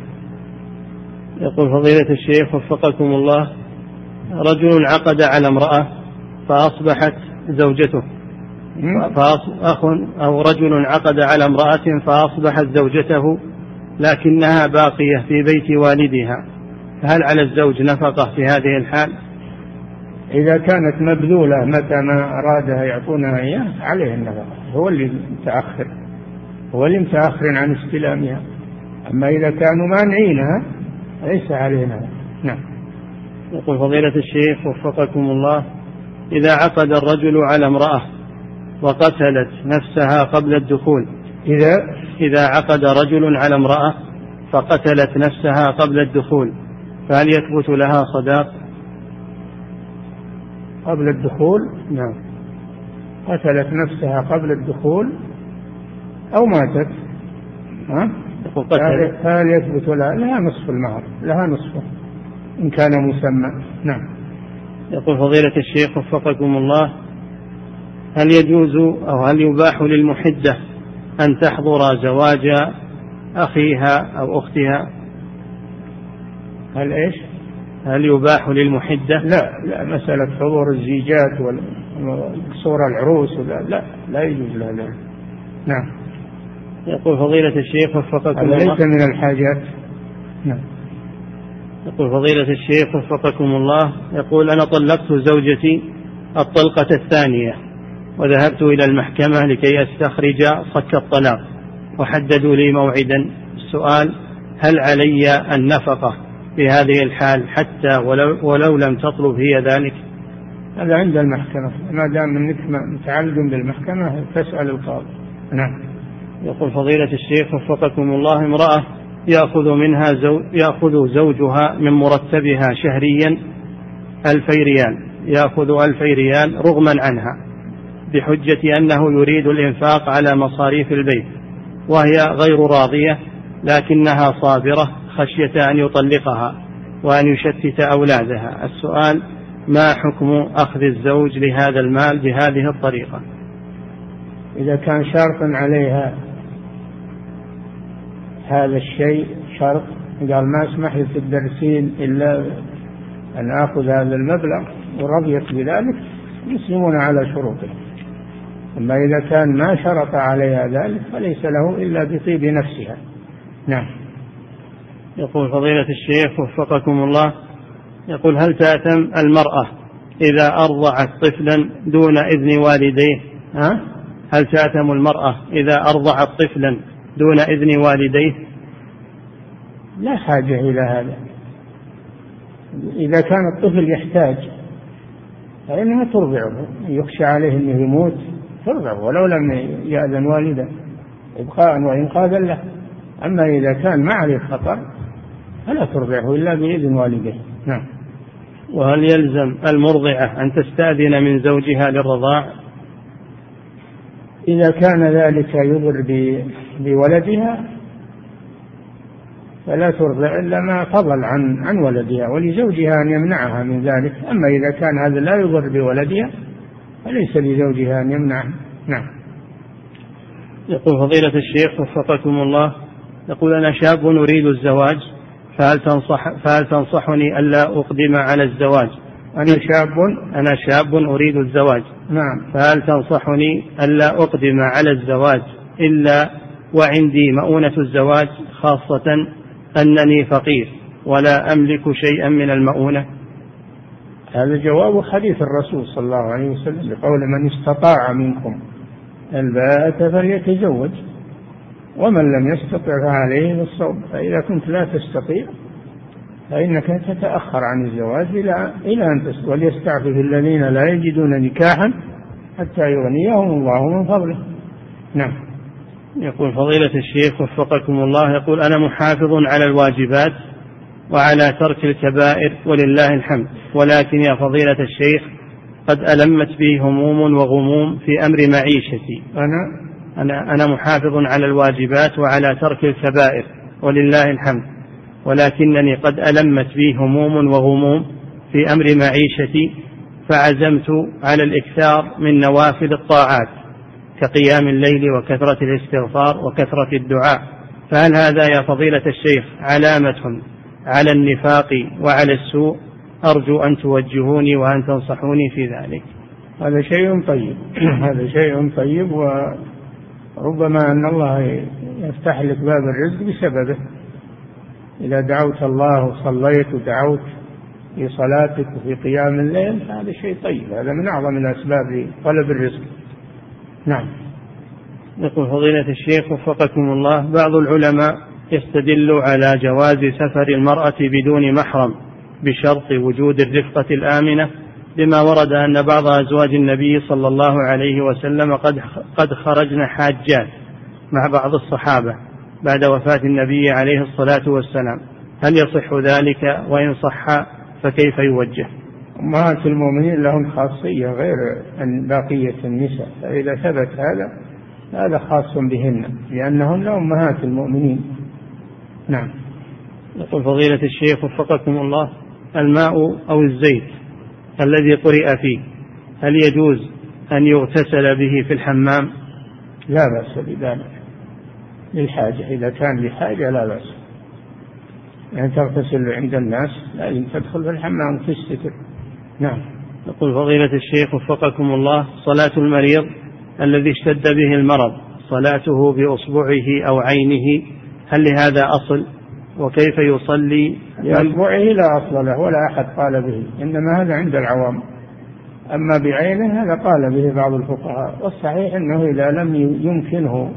يقول فضيلة الشيخ وفقكم الله، رجل عقد على امرأة فأصبحت زوجته، أخ أو رجل عقد على امرأة فأصبحت زوجته لكنها باقية في بيت والدها، فهل على الزوج نفقة في هذه الحال؟ إذا كانت مبذولة متى ما أرادها يعطونها إياه عليه النفقة، هو اللي متأخر هو اللي متأخر عن استلامها. أما إذا كانوا مانعينها ليس علينا. نعم. يقول فضيلة الشيخ وفقكم الله: إذا عقد الرجل على امرأة وقتلت نفسها قبل الدخول إذا إذا عقد رجل على امرأة فقتلت نفسها قبل الدخول فهل يثبت لها صداق قبل الدخول؟ نعم، قتلت نفسها قبل الدخول أو ماتت، ها؟ هل يثبت لها؟ لها نصف المهر، لها نصفه إن كان مسمى. نعم. يقول فضيلة الشيخ وفقكم الله: هل يجوز أو هل يباح للمحدة أن تحضر زواج أخيها أو أختها؟ هل إيش؟ هل يباح للمحدة؟ لا لا، مسألة حضور الزيجات والصور العروس لا لا, لا يجوز لها. لا. نعم. يقول فضيلة الشيخ وفقكم الله: ليس من الحاجات. نعم. يقول فضيلة الشيخ وفقكم الله: يقول أنا طلقت زوجتي الطلقة الثانية وذهبت إلى المحكمة لكي أستخرج صك الطلاق وحددوا لي موعدا. السؤال: هل علي النفقة في هذه الحال حتى ولو, ولو لم تطلب هي ذلك؟ هذا عند المحكمة، ما دام أنك متعلق بالمحكمة تسأل القاضي. نعم. يقول فضيلة الشيخ وفقكم الله: امرأة يأخذ منها زو... يأخذ زوجها من مرتبها شهريا ألفي ريال، يأخذ ألفي ريال رغما عنها بحجة أنه يريد الإنفاق على مصاريف البيت، وهي غير راضية لكنها صابرة خشية أن يطلقها وأن يشتت أولادها. السؤال: ما حكم أخذ الزوج لهذا المال بهذه الطريقة؟ إذا كان شرطا عليها هذا الشيء، شرط قال ما اسمح لي في الدرسين إلا أن آخذ هذا المبلغ ورضيت بذلك، يسلمون على شروطه. أما إذا كان ما شرط عليها ذلك فليس له إلا بطيب نفسها. نعم. يقول فضيلة الشيخ وفقكم الله: يقول هل تأثم المرأة إذا أرضعت طفلا دون إذن والديه؟ ها؟ هل تأثم المرأة إذا أرضعت طفلا دون إذن والديه؟ لا حاجة إلى هذا. إذا كان الطفل يحتاج فإنها ترضعه، يخشى عليه أنه يموت ترضعه ولو لم يأذن والده، إبقاء وإنقاذا له. أما إذا كان ما عليه خطر فلا ترضعه إلا بإذن والده. نعم. وهل يلزم المرضعة أن تستأذن من زوجها للرضاع؟ إذا كان ذلك يضر بولدها فلا ترضع إلا ما فضل عن, عن ولدها، ولزوجها أن يمنعها من ذلك. أما إذا كان هذا لا يضر بولدها فليس لزوجها أن يمنعها. نعم. يقول فضيلة الشيخ وفقكم الله: يقول أنا شاب أريد الزواج فهل, تنصح فهل تنصحني ألا أقدم على الزواج؟ أنا شاب أنا شاب أريد الزواج. نعم. فهل تنصحني ألا أقدم على الزواج إلا وعندي مؤونة الزواج، خاصة أنني فقير ولا أملك شيئا من المؤونة؟ هذا جواب حديث الرسول صلى الله عليه وسلم بقول من استطاع منكم الباءة فليتزوج ومن لم يستطع فعليه بالصوم. فإذا كنت لا تستطيع فإنك تتأخر عن الزواج إلى أن تستطيع. وليستعفف الذين لا يجدون نكاحا حتى يغنيهم الله من فضله. نعم. يقول فضيلة الشيخ وفقكم الله: يقول أنا محافظ على الواجبات وعلى ترك الكبائر ولله الحمد، ولكن يا فضيلة الشيخ قد ألمت بي هموم وغموم في أمر معيشتي. أنا أنا أنا محافظ على الواجبات وعلى ترك الكبائر ولله الحمد، ولكنني قد ألمت بي هموم وغموم في أمر معيشتي، فعزمت على الإكثار من نوافل الطاعات كقيام الليل وكثرة الاستغفار وكثرة الدعاء، فهل هذا يا فضيلة الشيخ علامة على النفاق وعلى السوء؟ أرجو أن توجهوني وأن تنصحوني في ذلك. هذا شيء طيب هذا شيء طيب وربما أن الله يفتح لك باب الرزق بسببه. إذا دعوت الله وصليت ودعوت في صلاتك وفي قيام الليل هذا شيء طيب، هذا من أعظم الأسباب لطلب الرزق. نعم. يقول فضيلة الشيخ وفقكم الله، بعض العلماء يستدل على جواز سفر المرأة بدون محرم بشرط وجود الرفقة الآمنة بما ورد أن بعض أزواج النبي صلى الله عليه وسلم قد قد خرجن حاجات مع بعض الصحابة بعد وفاة النبي عليه الصلاة والسلام، هل يصح ذلك؟ وإن صح فكيف يوجه؟ أمهات المؤمنين لهم خاصية غير بقية النساء، فإذا ثبت هذا هذا خاص بهن لأنهن أمهات المؤمنين. نعم. يقول فضيلة الشيخ وفقكم الله، الماء أو الزيت الذي قرئ فيه هل يجوز أن يغتسل به في الحمام؟ لا بأس بذلك للحاجة، إذا كان لحاجة لا بأس أن يعني تغتسل عند الناس، لكن تدخل في الحمام تستتر. نعم. يقول فضيلة الشيخ وفقكم الله، صلاة المريض الذي اشتد به المرض صلاته بأصبعه أو عينه هل لهذا أصل؟ وكيف يصلي؟ بأصبعه لا أصل له ولا أحد قال به، إنما هذا عند العوام. أما بعينه هذا قال به بعض الفقهاء، والصحيح أنه إذا لم يمكنه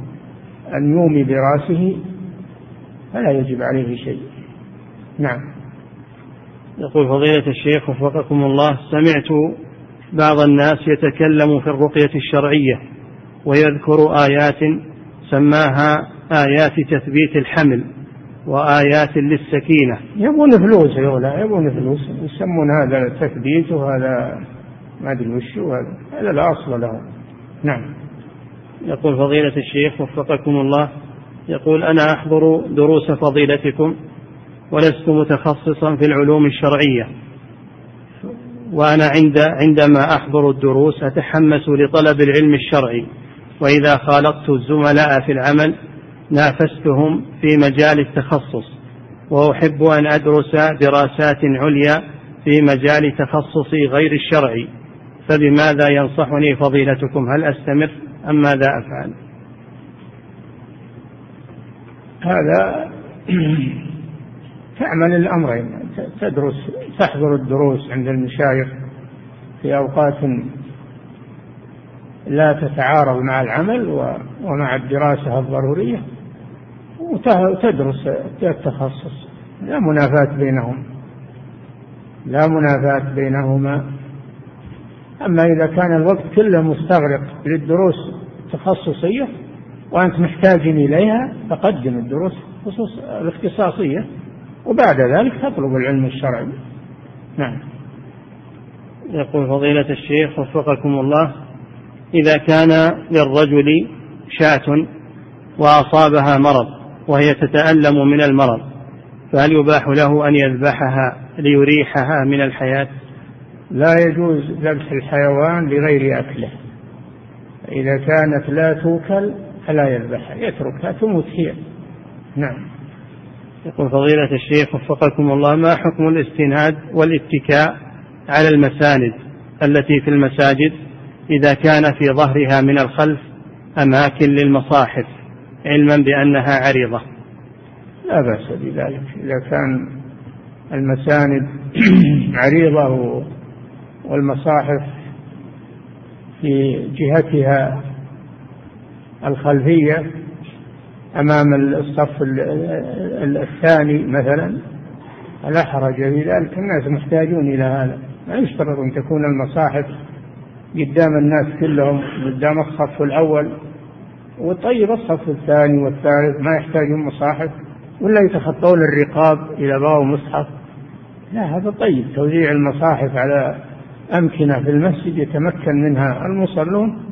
أن يومي برأسه فلا يجب عليه شيء. نعم. يقول فضيلة الشيخ وفقكم الله، سمعت بعض الناس يتكلم في الرقية الشرعية ويذكر آيات سماها آيات تثبيت الحمل وآيات للسكينة، يبون فلوس هؤلاء، يبون فلوس، يسمون هذا التثبيت وهذا ما أدري وش، وهذا هذا لا أصل له. نعم. يقول فضيلة الشيخ وفقكم الله، يقول أنا أحضر دروس فضيلتكم ولست متخصصا في العلوم الشرعية، وأنا عند عندما أحضر الدروس أتحمس لطلب العلم الشرعي، وإذا خالطت الزملاء في العمل نافستهم في مجال التخصص، وأحب أن أدرس دراسات عليا في مجال تخصصي غير الشرعي، فبماذا ينصحني فضيلتكم؟ هل أستمر أم ماذا أفعل؟ هذا تعمل الأمرين، تدرس تحضر الدروس عند المشايخ في أوقات لا تتعارض مع العمل ومع الدراسة الضرورية، وتدرس التخصص، لا منافاة بينهم لا منافاة بينهما. أما إذا كان الوقت كله مستغرق للدروس التخصصية وأنت محتاج إليها فقدم الدروس الاختصاصية وبعد ذلك تطلب العلم الشرعي. نعم. يقول فضيلة الشيخ وفقكم الله، إذا كان للرجل شاة وأصابها مرض وهي تتألم من المرض فهل يباح له أن يذبحها ليريحها من الحياة؟ لا يجوز ذبح الحيوان بغير أكله، إذا كانت لا توكل فلا يذبحها، يتركها تموت هي. نعم. يقول فضيلة الشيخ وفقكم الله، ما حكم الاستناد والاتكاء على المساند التي في المساجد إذا كان في ظهرها من الخلف أماكن للمصاحف علما بأنها عريضة؟ لا بأس بذلك، إذا كان المساند عريضة والمصاحف في جهتها الخلفية أمام الصف الثاني مثلا لا حرج في ذلك، الناس محتاجون إلى هذا، لا يشترط أن تكون المصاحف قدام الناس كلهم، قدام الصف الأول والطيب الصف الثاني والثالث ما يحتاجون مصاحف، ولا يتخطون الرقاب إلى باو مصحف، لا هذا طيب. توزيع المصاحف على أمكنة في المسجد يتمكن منها المصلون.